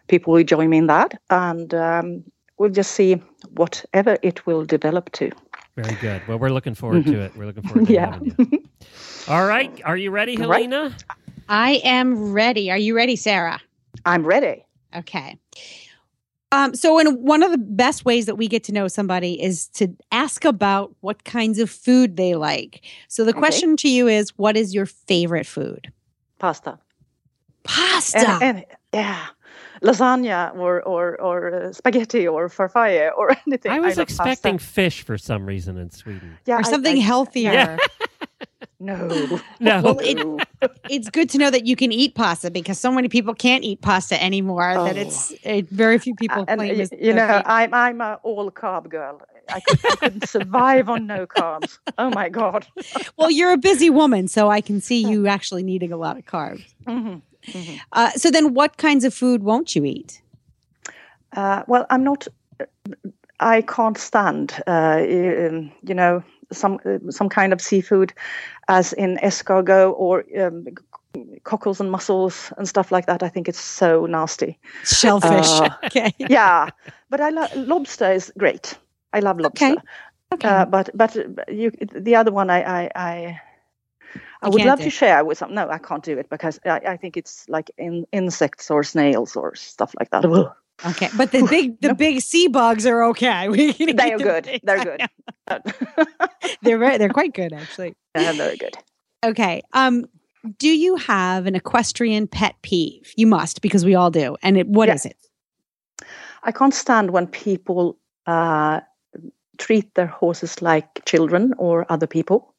people will join me in that, and we'll just see whatever it will develop to. Very good. Well, we're looking forward to it. We're looking forward to having you. All right. Are you ready, Helena? Right. I am ready. Are you ready, Sarah? I'm ready. Okay. So one of the best ways that we get to know somebody is to ask about what kinds of food they like. So the question to you is, what is your favorite food? Pasta. Pasta. And yeah. Lasagna or spaghetti or farfalle or anything. I was expecting fish for some reason in Sweden. Yeah, or something healthier. Yeah. No. Well, it's good to know that you can eat pasta, because so many people can't eat pasta anymore. That it's very few people. I'm an all carb girl. I couldn't survive on no carbs. Oh my God. Well, you're a busy woman, so I can see you actually needing a lot of carbs. Mm-hmm. So then what kinds of food won't you eat? Well, I can't stand, some kind of seafood, as in escargot or cockles and mussels and stuff like that. I think it's so nasty. Shellfish. Okay. Yeah. But lobster is great. I love lobster. Okay. But the other one I would love to share with some. No, I can't do it, because I think it's like insects or snails or stuff like that. Okay, but the big sea bugs are okay. They are good. Big. They're good. They're quite good, actually. They're very good. Okay. Do you have an equestrian pet peeve? You must, because we all do. And what is it? I can't stand when people treat their horses like children or other people,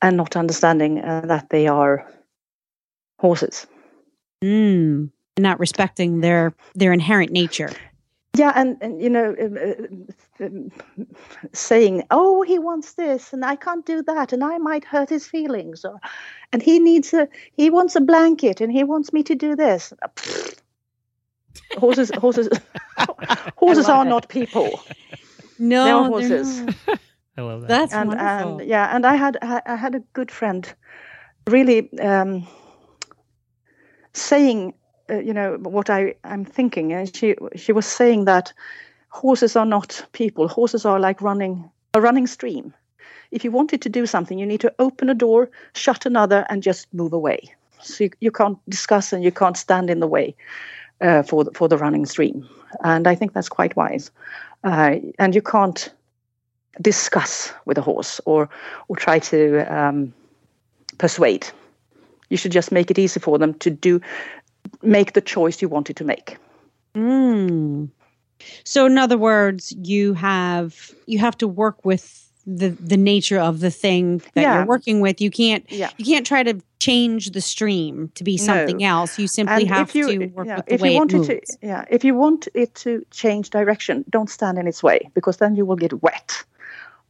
and not understanding that they are horses. Not respecting their inherent nature. Yeah, and you know, saying, oh, he wants this, and I can't do that, and I might hurt his feelings, or, and he wants a blanket, and he wants me to do this. Horses are not people. No, they're horses. Not. I love that. That's wonderful. And yeah, and I had a good friend, really saying. You know what I'm thinking, and she was saying that horses are not people. Horses are like running stream. If you wanted to do something, you need to open a door, shut another, and just move away. So you can't discuss and you can't stand in the way for the running stream. And I think that's quite wise. And you can't discuss with a horse or try to persuade. You should just make it easy for them to do. Make the choice you wanted to make. Mm. So in other words, you have to work with the nature of the thing that you're working with. You can't try to change the stream to be something else. You simply have to work with the way it moves. If you want it to change direction, don't stand in its way, because then you will get wet.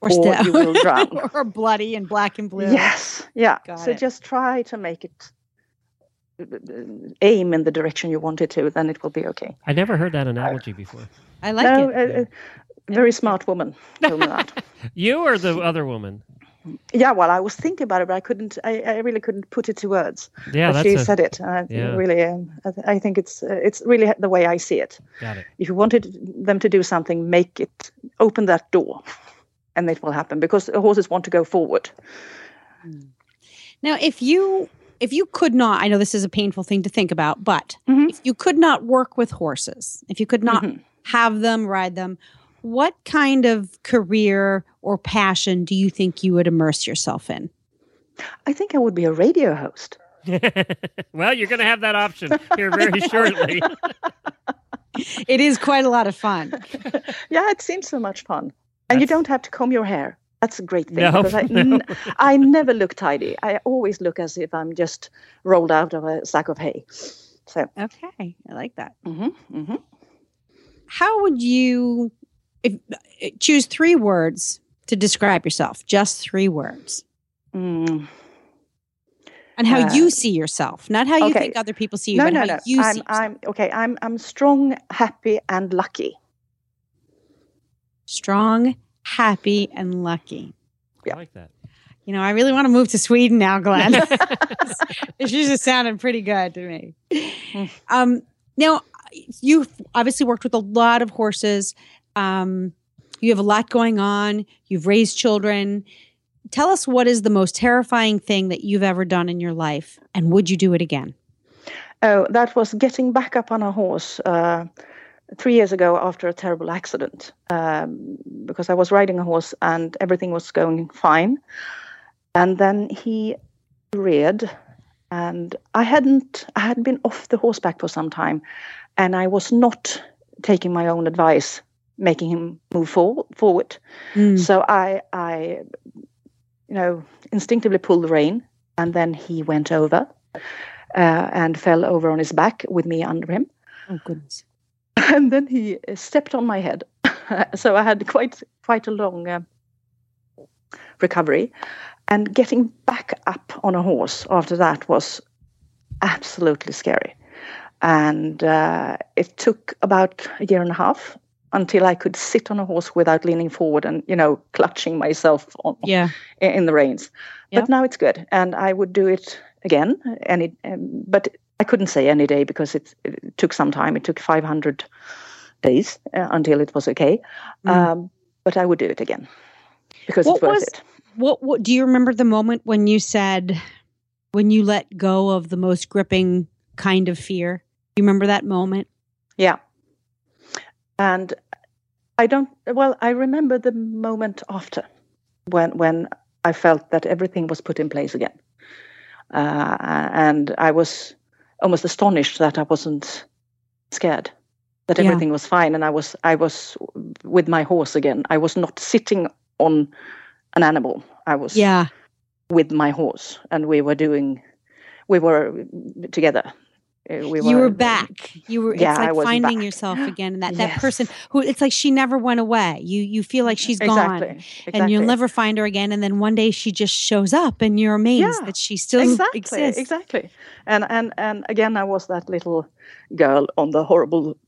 Or you will drown. Or bloody and black and blue. Yes. Yeah. Got it. Just try to make it aim in the direction you want it to, then it will be okay. I never heard that analogy before. I like it. Very smart woman told me that. You or the other woman? Yeah, well, I was thinking about it, but I couldn't. I really couldn't put it to words. Yeah, but she said it. Really, I think it's really the way I see it. Got it. If you wanted them to do something, make it open that door, and it will happen, because horses want to go forward. Now, if you could not, I know this is a painful thing to think about, but if you could not work with horses, if you could not have them, ride them, what kind of career or passion do you think you would immerse yourself in? I think I would be a radio host. Well, you're going to have that option here very shortly. It is quite a lot of fun. Yeah, it seems so much fun. And you don't have to comb your hair. That's a great thing, because I never look tidy. I always look as if I'm just rolled out of a sack of hay. So okay, I like that. Mm-hmm, mm-hmm. How would you choose 3 words to describe yourself? Just 3 words. Mm. And how you see yourself, not how you think other people see you, see yourself. I'm strong, happy, and lucky. Strong, happy, and lucky. Yeah. I like that. You know, I really want to move to Sweden now, Glenn. It's usually sounding pretty good to me. Now, you've obviously worked with a lot of horses. You have a lot going on. You've raised children. Tell us, what is the most terrifying thing that you've ever done in your life, and would you do it again? Oh, that was getting back up on a horse 3 years ago after a terrible accident, because I was riding a horse and everything was going fine. And then he reared, and I had been off the horseback for some time, and I was not taking my own advice, making him move forward. Mm. So I instinctively pulled the rein, and then he went over and fell over on his back with me under him. Oh, goodness. And then he stepped on my head. So I had quite a long recovery. And getting back up on a horse after that was absolutely scary. And it took about 1.5 years until I could sit on a horse without leaning forward and, clutching myself in the reins. Yep. But now it's good. And I would do it again. And but I couldn't say any day, because it took some time. It took 500 days until it was okay. But I would do it again, because it's worth it. What do you remember the moment when you said, when you let go of the most gripping kind of fear? Do you remember that moment? Yeah. And I remember the moment after, when I felt that everything was put in place again. And I was almost astonished that I wasn't scared, that everything was fine, and I was with my horse again. I was not sitting on an animal. I was with my horse, and we were together. You were back. You were. Yeah, it's like I was finding back. Yourself again. That yes. that person who it's like she never went away. You feel like she's gone, and you'll never find her again. And then one day she just shows up, and you're amazed that she still exists. Exactly. And again, I was that little girl on the horrible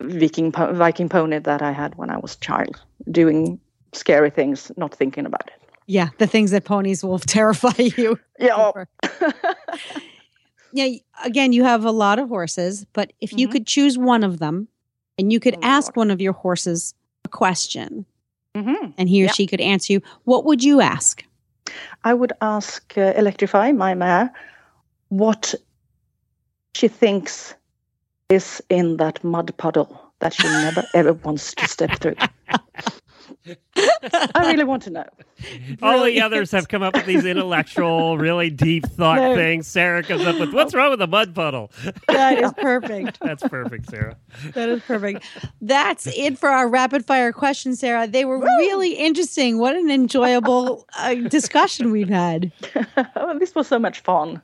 Viking pony that I had when I was a child, doing scary things, not thinking about it. Yeah, the things that ponies will terrify you. Yeah. Yeah, again, you have a lot of horses, but if you could choose one of them and you could ask one of your horses a question and he or she could answer you, what would you ask? I would ask Electrify, my mare, what she thinks is in that mud puddle that she never ever wants to step through. I really want to know. Brilliant. All the others have come up with these intellectual, really deep thought things. Sarah comes up with, what's wrong with a mud puddle? That is perfect. That's perfect, Sarah. That is perfect. That's it for our rapid fire questions, Sarah. They were really interesting. What an enjoyable discussion we've had. Well, this was so much fun.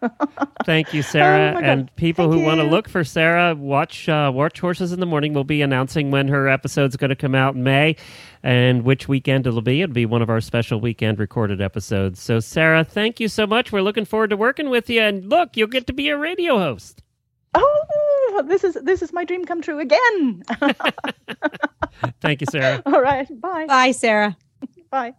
Thank you, Sarah. And people who want to look for Sarah, watch Horses in the Morning. We'll be announcing when her episode's going to come out in May. And which weekend it'll be. It'll be one of our special weekend recorded episodes. So, Sarah, thank you so much. We're looking forward to working with you. And look, you'll get to be a radio host. Oh, this is my dream come true again. Thank you, Sarah. All right. Bye. Bye, Sarah. Bye.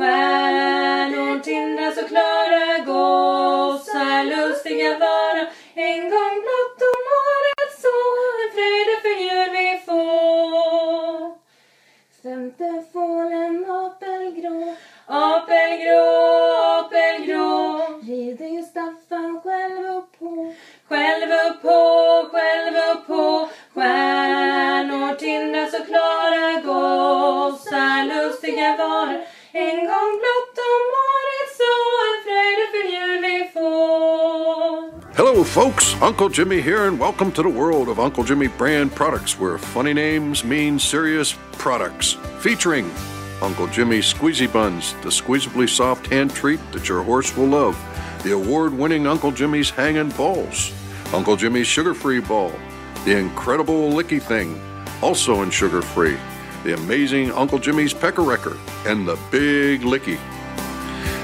Stjärnor tindrar så klara, gåsar lustiga vara. En gång blott om året så, en fröjde för djur vi får. Stämte fålen apelgrå, apelgrå, apelgrå. Rider ju Staffan själv upp på, själv upp på, själv upp på. Stjärnor tindrar så klara, gåsar lustiga vara. En gång blott om året så en fröjde för djur vi får. Hello folks, Uncle Jimmy here and welcome to the world of Uncle Jimmy brand products where funny names mean serious products. Featuring Uncle Jimmy Squeezy Buns, the squeezably soft hand treat that your horse will love. The award-winning Uncle Jimmy's Hangin' Balls. Uncle Jimmy's Sugar-Free Ball. The incredible Licky Thing, also in sugar-free. The amazing Uncle Jimmy's Pecker Wrecker, and the Big Licky.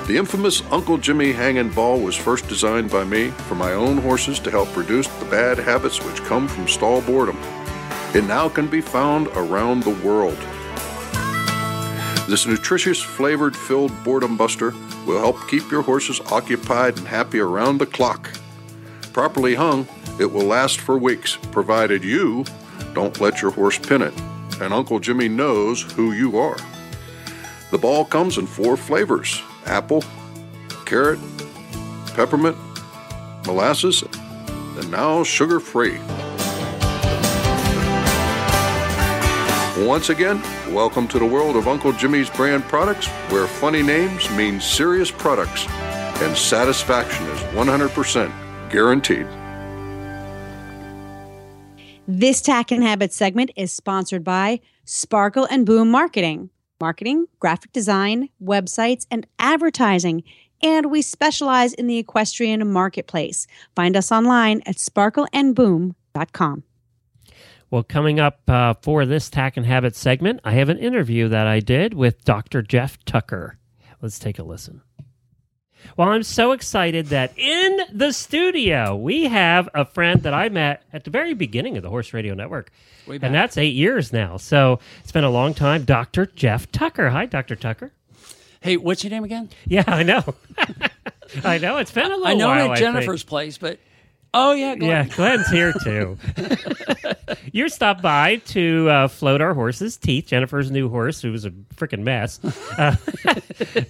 The infamous Uncle Jimmy Hangin' Ball was first designed by me for my own horses to help reduce the bad habits which come from stall boredom. It now can be found around the world. This nutritious, flavored-filled boredom buster will help keep your horses occupied and happy around the clock. Properly hung, it will last for weeks, provided you don't let your horse pin it. And Uncle Jimmy knows who you are. The ball comes in 4 flavors: apple, carrot, peppermint, molasses, and now sugar-free. Once again, welcome to the world of Uncle Jimmy's brand products, where funny names mean serious products, and satisfaction is 100% guaranteed. This Tack and Habit segment is sponsored by Sparkle and Boom Marketing. Marketing, graphic design, websites, and advertising. And we specialize in the equestrian marketplace. Find us online at sparkleandboom.com. Well, coming up for this Tack and Habit segment, I have an interview that I did with Dr. Jeff Tucker. Let's take a listen. Well, I'm so excited that in the studio, we have a friend that I met at the very beginning of the Horse Radio Network. And that's 8 years now. So it's been a long time. Dr. Jeff Tucker. Hi, Dr. Tucker. Hey, what's your name again? Yeah, I know. I know. It's been a little while. I know I'm at Jennifer's place, but... Oh, yeah, Glenn. Yeah, Glenn's here, too. You stopped by to float our horse's teeth, Jennifer's new horse, who was a freaking mess.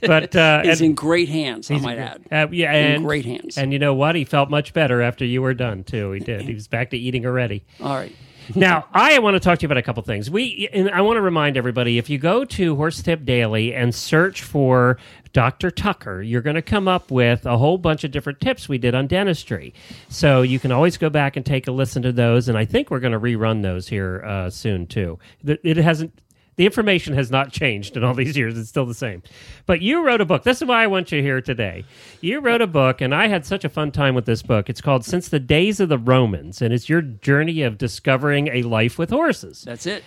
But he's in great hands, I might add. In great hands. And you know what? He felt much better after you were done, too. He did. He was back to eating already. All right. Now, I want to talk to you about a couple things. And I want to remind everybody, if you go to Horsetip Daily and search for Dr. Tucker, you're going to come up with a whole bunch of different tips we did on dentistry. So you can always go back and take a listen to those, and I think we're going to rerun those here soon, too. The information has not changed in all these years. It's still the same. But you wrote a book. This is why I want you here today. You wrote a book, and I had such a fun time with this book. It's called Since the Days of the Romans, and it's your journey of discovering a life with horses. That's it.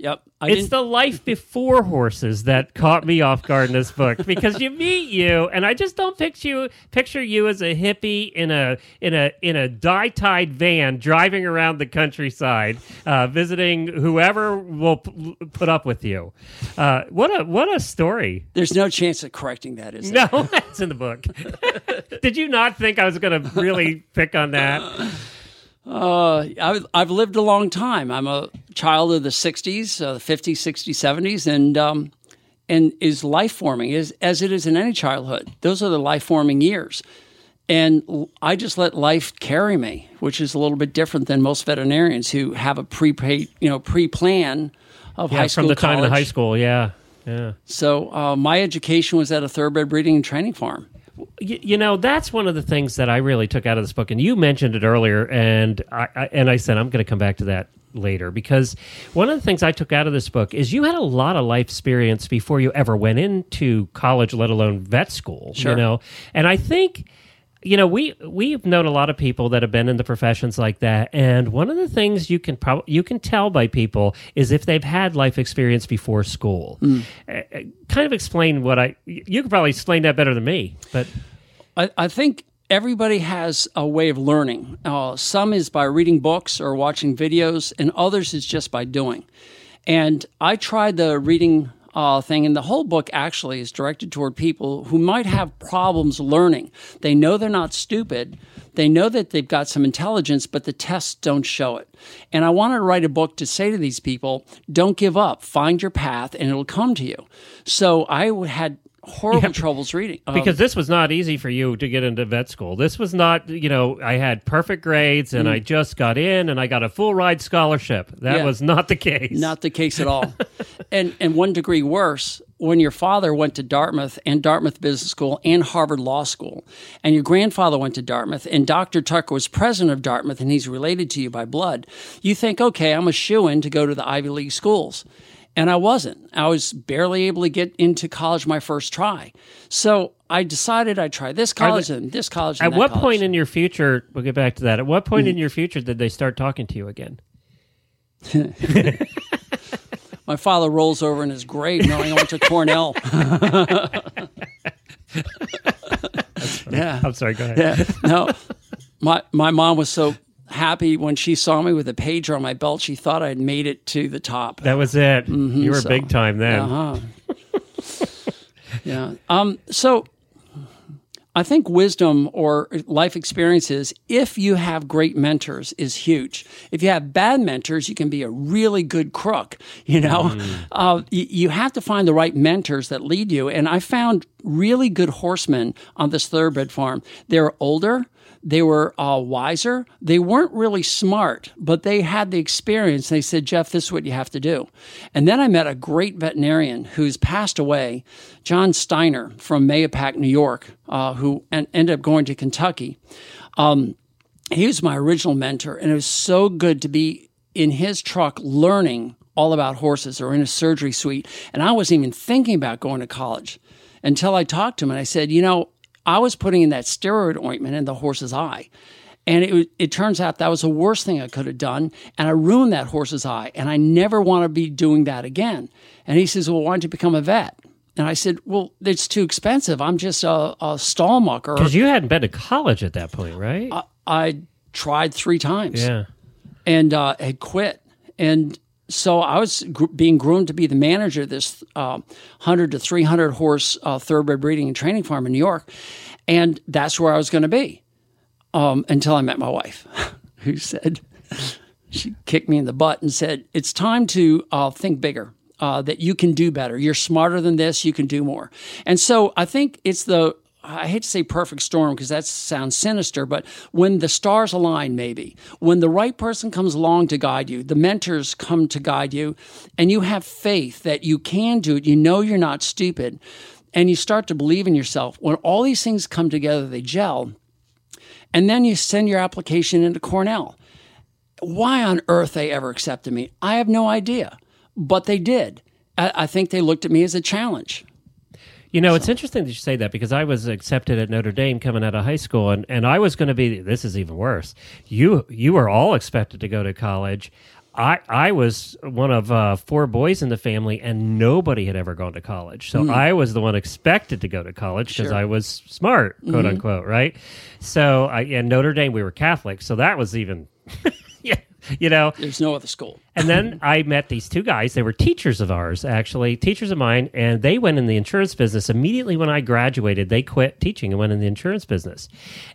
Yep. It's the life before horses that caught me off guard in this book, because you meet you, and I just don't picture you as a hippie in a dye-tied van driving around the countryside, visiting whoever will put up with you. What a story! There's no chance of correcting that, is there? No, that's in the book. Did you not think I was going to really pick on that? I've lived a long time. I'm a child of the 60s, the 50s, 60s, 70s, and is life-forming, as it is in any childhood. Those are the life-forming years. And I just let life carry me, which is a little bit different than most veterinarians who have a pre-plan of high school, from the college. Time of high school, yeah. So my education was at a thoroughbred breeding and training farm. You know, that's one of the things that I really took out of this book, and you mentioned it earlier, and I said I'm going to come back to that later, because one of the things I took out of this book is you had a lot of life experience before you ever went into college, let alone vet school. Sure. You know, and I think, you know, we've known a lot of people that have been in the professions like that, and one of the things you can tell by people is if they've had life experience before school. Mm. Kind of explain you could probably explain that better than me, but I think everybody has a way of learning. Some is by reading books or watching videos, and others is just by doing. And I tried the reading thing, and the whole book actually is directed toward people who might have problems learning. They know they're not stupid. They know that they've got some intelligence, but the tests don't show it. And I wanted to write a book to say to these people, don't give up. Find your path, and it'll come to you. So I had horrible troubles reading. Because this was not easy for you to get into vet school. This was not, you know, I had perfect grades, and I just got in, and I got a full ride scholarship. That was not the case. Not the case at all. And one degree worse, when your father went to Dartmouth and Dartmouth Business School and Harvard Law School, and your grandfather went to Dartmouth, and Dr. Tucker was president of Dartmouth, and he's related to you by blood, you think, okay, I'm a shoo-in to go to the Ivy League schools. And I wasn't. I was barely able to get into college my first try. So I decided I'd try this college and this college and that college. At what point in your future, we'll get back to that, at what point in your future did they start talking to you again? My father rolls over in his grave knowing I went to Cornell. Yeah. I'm sorry, go ahead. Yeah. No, my mom was so happy when she saw me with a pager on my belt, she thought I'd made it to the top. That was it. Mm-hmm, you were big time then. Uh-huh. Yeah. So I think wisdom or life experiences, if you have great mentors, is huge. If you have bad mentors, you can be a really good crook, you know? You have to find the right mentors that lead you. And I found really good horsemen on this thoroughbred farm. They're older. They were wiser. They weren't really smart, but they had the experience. They said, Jeff, this is what you have to do. And then I met a great veterinarian who's passed away, John Steiner from Mayapack, New York, who ended up going to Kentucky. He was my original mentor, and it was so good to be in his truck learning all about horses or in a surgery suite. And I wasn't even thinking about going to college until I talked to him, and I said, you know, I was putting in that steroid ointment in the horse's eye, and it turns out that was the worst thing I could have done, and I ruined that horse's eye, and I never want to be doing that again. And he says, well, why don't you become a vet? And I said, well, it's too expensive. I'm just a stall mucker. Because you hadn't been to college at that point, right? I tried 3 times. Yeah. And had quit. And so I was being groomed to be the manager of this 100 to 300 horse thoroughbred breeding and training farm in New York, and that's where I was going to be until I met my wife, who said, she kicked me in the butt and said, it's time to think bigger, that you can do better. You're smarter than this. You can do more. And so I think it's the I hate to say perfect storm because that sounds sinister, but when the stars align, maybe, when the right person comes along to guide you, the mentors come to guide you, and you have faith that you can do it, you know you're not stupid, and you start to believe in yourself. When all these things come together, they gel, and then you send your application into Cornell. Why on earth they ever accepted me, I have no idea, but they did. I think they looked at me as a challenge. You know, it's interesting that you say that because I was accepted at Notre Dame coming out of high school, and I was going to be, this is even worse, you were all expected to go to college. I was one of four boys in the family, and nobody had ever gone to college. So I was the one expected to go to college because I was smart, quote unquote, right? So, and Notre Dame, we were Catholic, so that was even... You know, there's no other school. And then I met these two guys. They were teachers of ours, actually, teachers of mine, and they went in the insurance business. Immediately when I graduated, they quit teaching and went in the insurance business.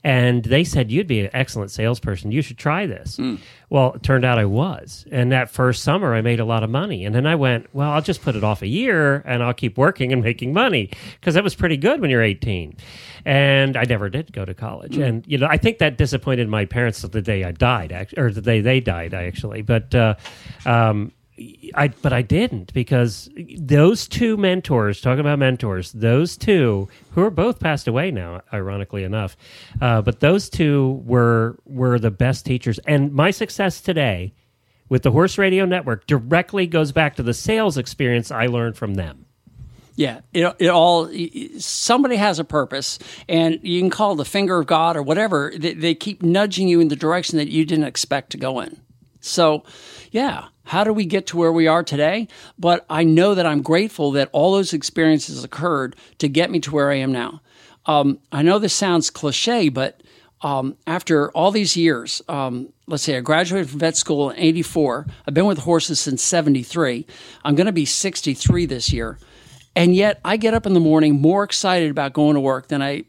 And they said, you'd be an excellent salesperson. You should try this. Well, it turned out I was. And that first summer, I made a lot of money. And then I went, well, I'll just put it off a year, and I'll keep working and making money, because that was pretty good when you're 18. And I never did go to college. And, you know, I think that disappointed my parents till the day I died, or the day they died, actually. But I didn't, because those two mentors, talking about mentors, those two, who are both passed away now, ironically enough, but those two were the best teachers. And my success today with the Horse Radio Network directly goes back to the sales experience I learned from them. Yeah, it all. Somebody has a purpose, and you can call it the finger of God or whatever. They keep nudging you in the direction that you didn't expect to go in. So, yeah, how do we get to where we are today? But I know that I'm grateful that all those experiences occurred to get me to where I am now. I know this sounds cliche, but after all these years, let's say I graduated from vet school in 84. I've been with horses since 73. I'm going to be 63 this year. And yet I get up in the morning more excited about going to work than I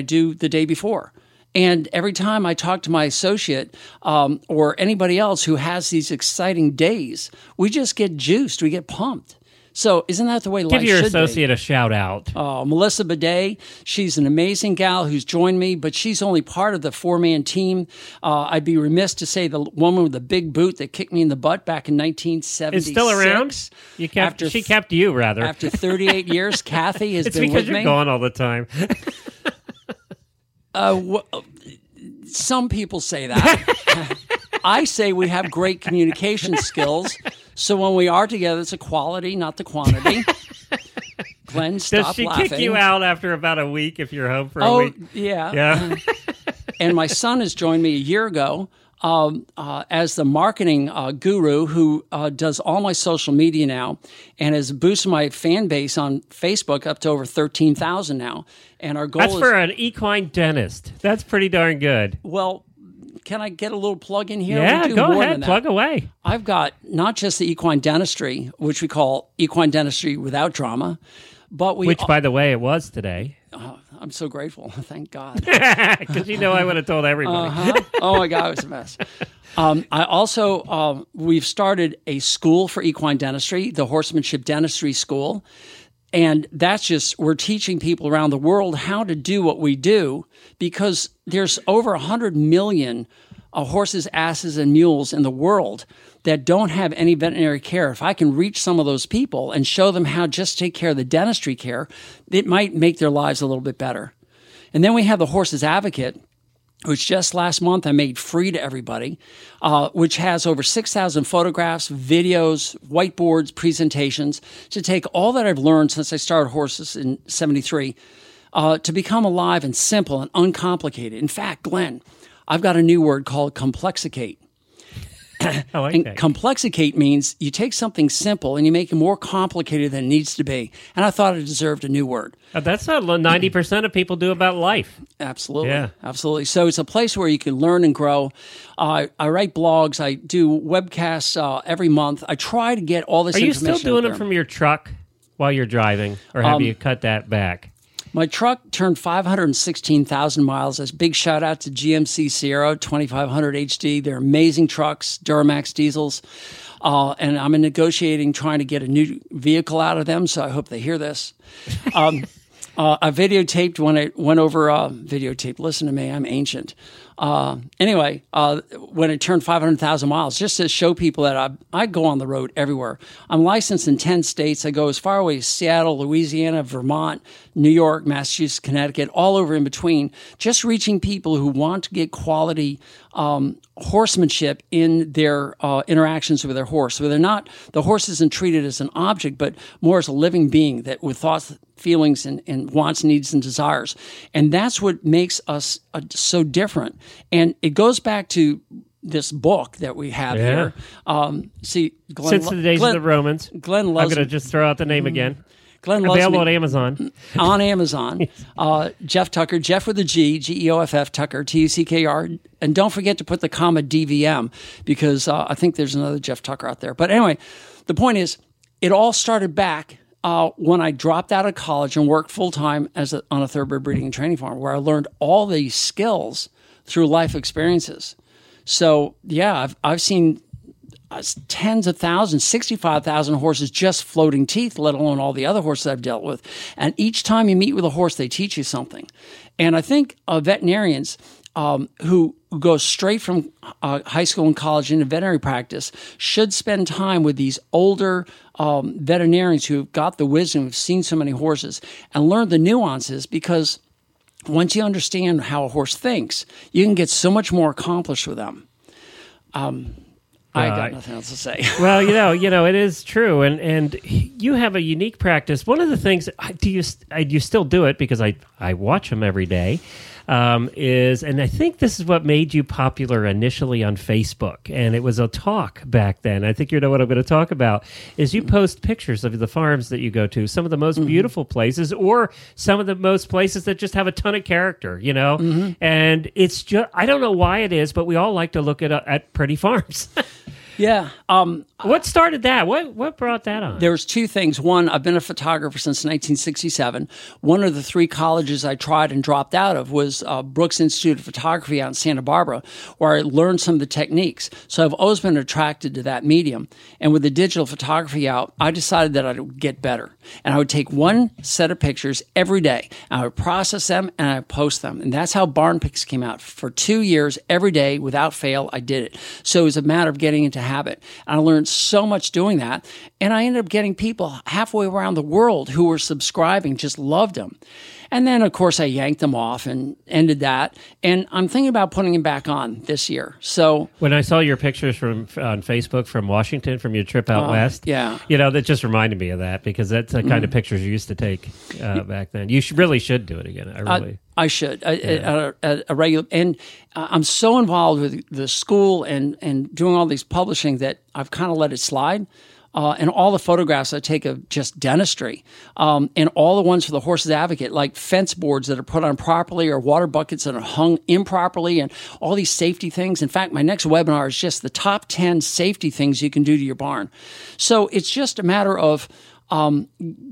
do the day before. And every time I talk to my associate or anybody else who has these exciting days, we just get juiced. We get pumped. So isn't that the way life should be? Give your associate a shout out. Melissa Bidet, she's an amazing gal who's joined me, but she's only part of the four-man team. I'd be remiss to say the woman with the big boot that kicked me in the butt back in 1976. Is still around? She kept you, rather. After 38 years, Kathy has been with me. It's because you're gone all the time. Some people say that. I say we have great communication skills. So when we are together, it's a quality, not the quantity. Glenn, stop laughing. Does she kick you out after about a week if you're home for a week? Oh, yeah. And my son has joined me a year ago as the marketing guru who does all my social media now and has boosted my fan base on Facebook up to over 13,000 now. And our goal is... That's for an equine dentist. That's pretty darn good. Well... Can I get a little plug in here? Yeah, go ahead, plug away. I've got not just the equine dentistry, which we call equine dentistry without drama, but we... Which, by the way, it was today. Oh, I'm so grateful. Thank God. Because you know I would have told everybody. Oh, my God, it was a mess. I also, we've started a school for equine dentistry, the Horsemanship Dentistry School. And that's just, we're teaching people around the world how to do what we do, because there's over 100 million horses, asses, and mules in the world that don't have any veterinary care. If I can reach some of those people and show them how just to take care of the dentistry care, it might make their lives a little bit better. And then we have the Horses Advocate, which just last month I made free to everybody, which has over 6,000 photographs, videos, whiteboards, presentations to take all that I've learned since I started horses in 73 to become alive and simple and uncomplicated. In fact, Glenn, I've got a new word called complexicate. I like and that. Complexicate means you take something simple and you make it more complicated than it needs to be. And I thought it deserved a new word. That's what 90% of people do about life. Absolutely. Yeah. Absolutely. So it's a place where you can learn and grow. I write blogs. I do webcasts every month. I try to get all this information. Are you still doing them from your truck while you're driving, or have you cut that back? My truck turned 516,000 miles. That's a big shout out to GMC Sierra 2500 HD. They're amazing trucks, Duramax diesels. And I'm negotiating trying to get a new vehicle out of them, so I hope they hear this. I videotaped when it went over, videotaped, listen to me, I'm ancient. Anyway, when it turned 500,000 miles, just to show people that I go on the road everywhere. I'm licensed in 10 states. I go as far away as Seattle, Louisiana, Vermont, New York, Massachusetts, Connecticut, all over in between, just reaching people who want to get quality horsemanship in their interactions with their horse. So they're not, the horse isn't treated as an object, but more as a living being that with thoughts, feelings, and wants, needs, and desires. And that's what makes us so different. And it goes back to this book that we have here. See, Glenn Since the Days of the Romans. Glenn loves I'm going to just throw out the name again. Glenn available on Amazon. On Amazon. Jeff Tucker, Jeff with a G, G-E-O-F-F, Tucker, T-U-C-K-R. And don't forget to put the comma DVM, because I think there's another Jeff Tucker out there. But anyway, the point is, it all started back when I dropped out of college and worked full-time as on a thoroughbred breeding and training farm, where I learned all these skills through life experiences. So, yeah, I've seen tens of thousands, 65,000 horses, just floating teeth, let alone all the other horses I've dealt with. And each time you meet with a horse, they teach you something. And I think veterinarians who go straight from high school and college into veterinary practice should spend time with these older veterinarians who've got the wisdom, who've seen so many horses, and learn the nuances, because once you understand how a horse thinks, you can get so much more accomplished with them. I got nothing else to say. Well, you know, it is true, and you have a unique practice. One of the things, do you still do it, because I watch them every day, is, and I think this is what made you popular initially on Facebook, and it was a talk back then. I think you know what I'm going to talk about, is you post pictures of the farms that you go to, some of the most beautiful places, or some of the most places that just have a ton of character, you know? And it's just, I don't know why it is, but we all like to look at pretty farms. Yeah. What started that? What brought that on? There's two things. One, I've been a photographer since 1967. One of the three colleges I tried and dropped out of was Brooks Institute of Photography out in Santa Barbara, where I learned some of the techniques. So I've always been attracted to that medium. And with the digital photography out, I decided that I would get better. And I would take one set of pictures every day. And I would process them and I would post them. And that's how Barn Pics came out. For 2 years, every day, without fail, I did it. So it was a matter of getting into habit. And I learned so much doing that. And I ended up getting people halfway around the world who were subscribing, just loved them. And then, of course, I yanked them off and ended that. And I'm thinking about putting them back on this year. So when I saw your pictures on Facebook from Washington, from your trip out west, you know, that just reminded me of that, because that's the kind of pictures you used to take back then. You really should do it again. I should. A regular, and I'm so involved with the school and doing all these publishing that I've kind of let it slide. And all the photographs I take of just dentistry, and all the ones for the horse's advocate, like fence boards that are put on properly or water buckets that are hung improperly and all these safety things. In fact, my next webinar is just the top 10 safety things you can do to your barn. So it's just a matter of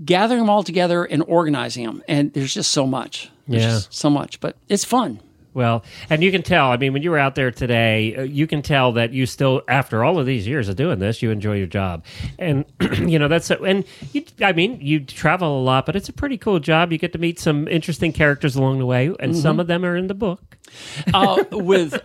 gathering them all together and organizing them. And there's just so much. There's just so much, but it's fun. Well, and you can tell, I mean, when you were out there today, you can tell that you still, after all of these years of doing this, you enjoy your job. And, you know, that's, and you, I mean, you travel a lot, but it's a pretty cool job. You get to meet some interesting characters along the way, and some of them are in the book. With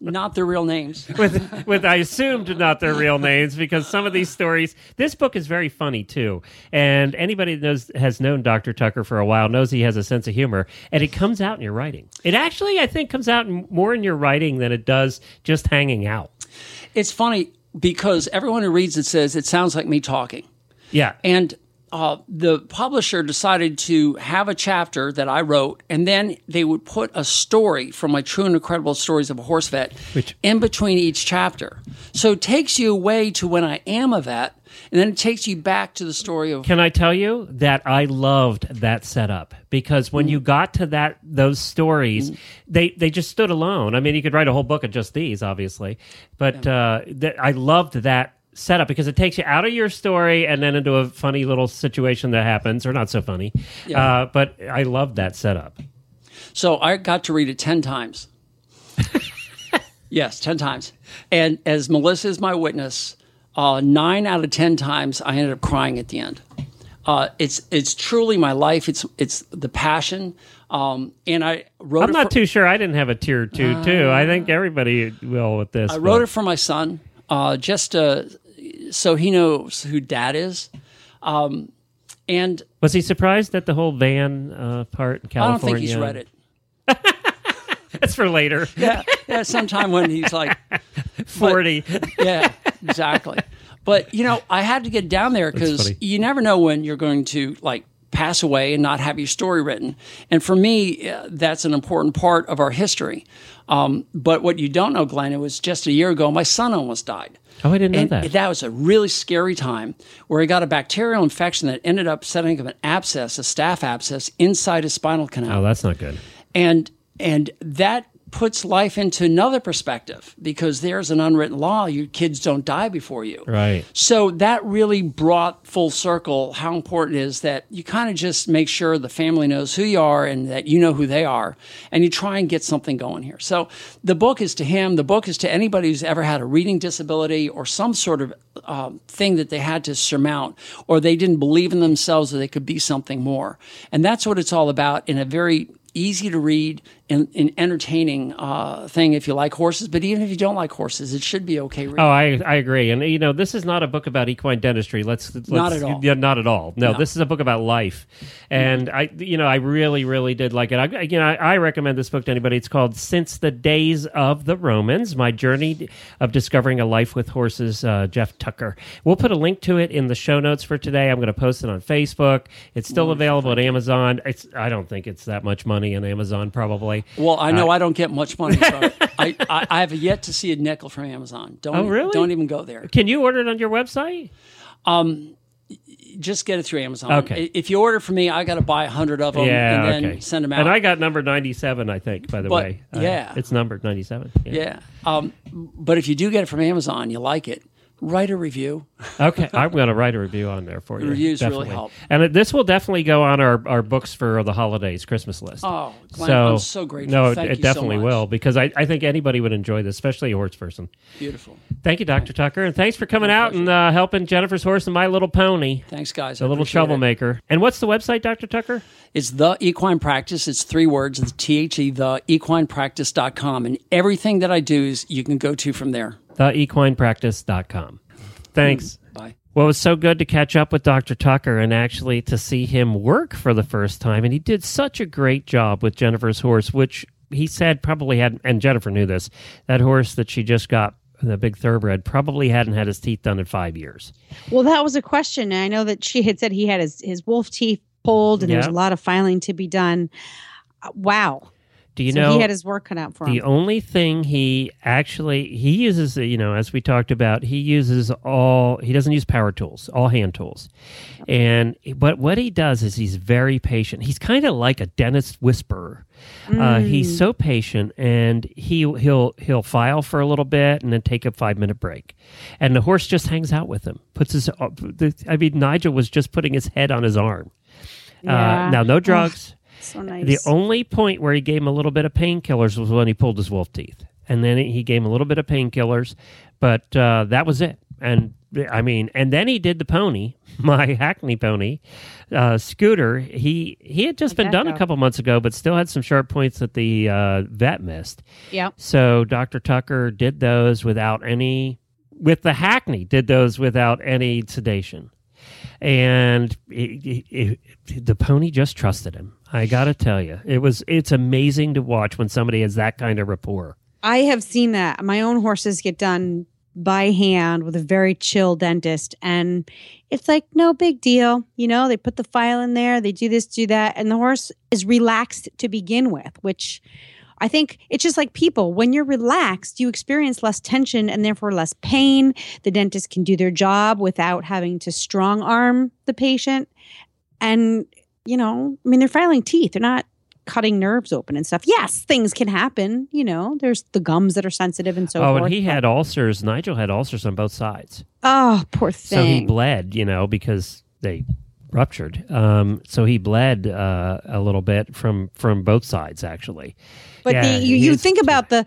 not their real names. with I assumed not their real names, because some of these stories, this book is very funny too. And anybody that has known Dr. Tucker for a while knows he has a sense of humor, and it comes out in your writing. It actually, I think, comes out more in your writing than it does just hanging out. It's funny because everyone who reads it says, it sounds like me talking. Yeah. And the publisher decided to have a chapter that I wrote, and then they would put a story from my True and Incredible Stories of a Horse Vet in between each chapter. So it takes you away to when I am a vet, and then it takes you back to the story of... Can I tell you that I loved that setup? Because when you got to those stories, they just stood alone. I mean, you could write a whole book of just these, obviously. But I loved that setup, because it takes you out of your story and then into a funny little situation that happens, or not so funny. Yeah. But I loved that setup. So I got to read it 10 times. Yes, 10 times. And as Melissa is my witness, 9 out of 10 times I ended up crying at the end. It's truly my life. It's the passion. And I wrote. I'm not too sure. I didn't have a tier two too. I think everybody will with this. I wrote it for my son, just so he knows who Dad is. And was he surprised at the whole van part in California? I don't think he's read it. That's for later. Yeah, sometime when he's like 40. Yeah, exactly. But, I had to get down there because you never know when you're going to, pass away and not have your story written. And for me, that's an important part of our history. But what you don't know, Glenn, it was just a year ago, my son almost died. Oh, I didn't know that. That was a really scary time where he got a bacterial infection that ended up setting up an abscess, a staph abscess, inside his spinal canal. Oh, that's not good. And that puts life into another perspective because there's an unwritten law. Your kids don't die before you. Right. So that really brought full circle how important it is that you kind of just make sure the family knows who you are and that you know who they are, and you try and get something going here. So the book is to him. The book is to anybody who's ever had a reading disability or some sort of thing that they had to surmount, or they didn't believe in themselves that they could be something more. And that's what it's all about in a very easy to read and entertaining thing if you like horses, but even if you don't like horses, it should be okay reading. Oh, I agree. And this is not a book about equine dentistry. Let's not at all. Yeah, not at all. No, this is a book about life, and I really, really did like it. I recommend this book to anybody. It's called "Since the Days of the Romans: My Journey of Discovering a Life with Horses." Jeff Tucker. We'll put a link to it in the show notes for today. I'm going to post it on Facebook. It's still available at Amazon. I don't think it's that much money on Amazon, probably. Well, I know I don't get much money from it. I have yet to see a nickel from Amazon. Don't even go there. Can you order it on your website? Just get it through Amazon. Okay. If you order from me, I got to buy 100 of them and then send them out. And I got number 97, I think, by the way. Yeah. It's numbered 97. Yeah. But if you do get it from Amazon, you like it, write a review. Okay, I'm going to write a review on there for you. Reviews definitely really help. And this will definitely go on our books for the holidays, Christmas list. Oh, Glenn, I'm so grateful. No, it definitely will, because I think anybody would enjoy this, especially a horse person. Beautiful. Thank you, Dr. Tucker, and thanks for coming out and helping Jennifer's horse and My Little Pony. Thanks, guys. The little troublemaker. And what's the website, Dr. Tucker? It's The Equine Practice. It's 3 words, the T-H-E, theequinepractice.com. And everything that I do is you can go to from there. TheEquinePractice.com. Thanks. Bye. Well, it was so good to catch up with Dr. Tucker and actually to see him work for the first time. And he did such a great job with Jennifer's horse, which he said probably had, and Jennifer knew this, that horse that she just got, the big thoroughbred, probably hadn't had his teeth done in 5 years. Well, that was a question. I know that she had said he had his wolf teeth pulled and there's a lot of filing to be done. Wow. Do you know he had his work cut out for him? The only thing he uses, as we talked about, he doesn't use power tools, all hand tools. Yep. But what he does is he's very patient. He's kind of like a dentist whisperer. He's so patient, and he'll file for a little bit and then take a 5-minute break, and the horse just hangs out with him. Nigel was just putting his head on his arm. Yeah. Now, no drugs. So nice. The only point where he gave him a little bit of painkillers was when he pulled his wolf teeth. And then he gave him a little bit of painkillers, but that was it. And then he did the pony, my Hackney pony, Scooter. He had just been done a couple months ago, but still had some sharp points that the vet missed. Yeah. So Dr. Tucker did those without any sedation. And the pony just trusted him. I got to tell you, it's amazing to watch when somebody has that kind of rapport. I have seen that. My own horses get done by hand with a very chill dentist. And it's like, no big deal. They put the file in there. They do this, do that. And the horse is relaxed to begin with, which I think it's just like people. When you're relaxed, you experience less tension and therefore less pain. The dentist can do their job without having to strong arm the patient. And they're filing teeth. They're not cutting nerves open and stuff. Yes, things can happen. There's the gums that are sensitive and so forth. Oh, and he had ulcers. Nigel had ulcers on both sides. Oh, poor thing. So he bled, because they ruptured. So he bled a little bit from both sides, actually. But yeah, you think about the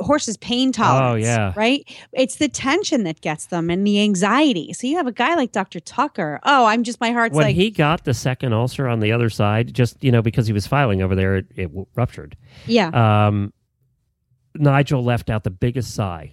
horse's pain tolerance, right? It's the tension that gets them and the anxiety. So you have a guy like Dr. Tucker. Oh, I'm just, my heart's when like... When he got the second ulcer on the other side, just, because he was filing over there, it ruptured. Yeah. Nigel left out the biggest sigh.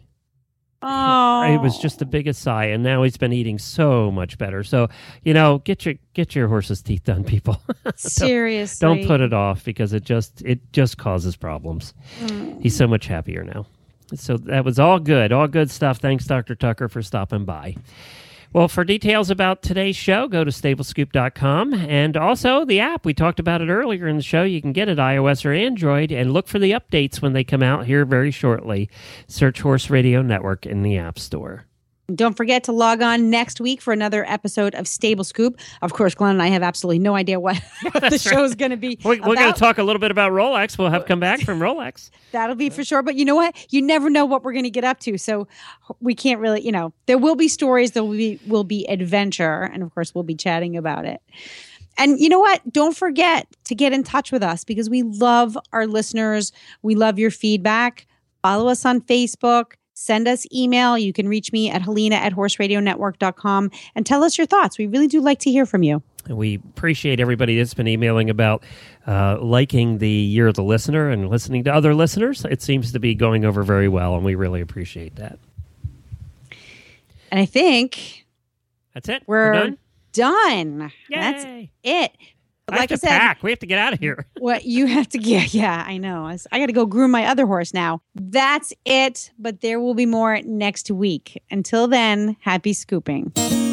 Oh, it was just the biggest sigh, and now he's been eating so much better. So, get your horse's teeth done, people. Seriously, don't put it off, because it just causes problems. Mm. He's so much happier now. So that was all good stuff. Thanks, Dr. Tucker, for stopping by. Well, for details about today's show, go to stablescoop.com, and also the app. We talked about it earlier in the show. You can get it iOS or Android, and look for the updates when they come out here very shortly. Search Horse Radio Network in the App Store. Don't forget to log on next week for another episode of Stable Scoop. Of course, Glenn and I have absolutely no idea what the show is going to be. We're going to talk a little bit about Rolex. We'll have come back from Rolex. That'll be for sure. But you know what? You never know what we're going to get up to. So we can't really, there will be stories. There will be adventure. And of course, we'll be chatting about it. And you know what? Don't forget to get in touch with us, because we love our listeners. We love your feedback. Follow us on Facebook. Send us email. You can reach me at helena@horseradionetwork.com, and tell us your thoughts. We really do like to hear from you. We appreciate everybody that's been emailing about liking the Year of the Listener and listening to other listeners. It seems to be going over very well, and we really appreciate that. And I think... That's it. We're done? Done. Yay. That's it. Like I said, pack. We have to get out of here. What you have to get. Yeah, I know. I got to go groom my other horse now. That's it. But there will be more next week. Until then, happy scooping.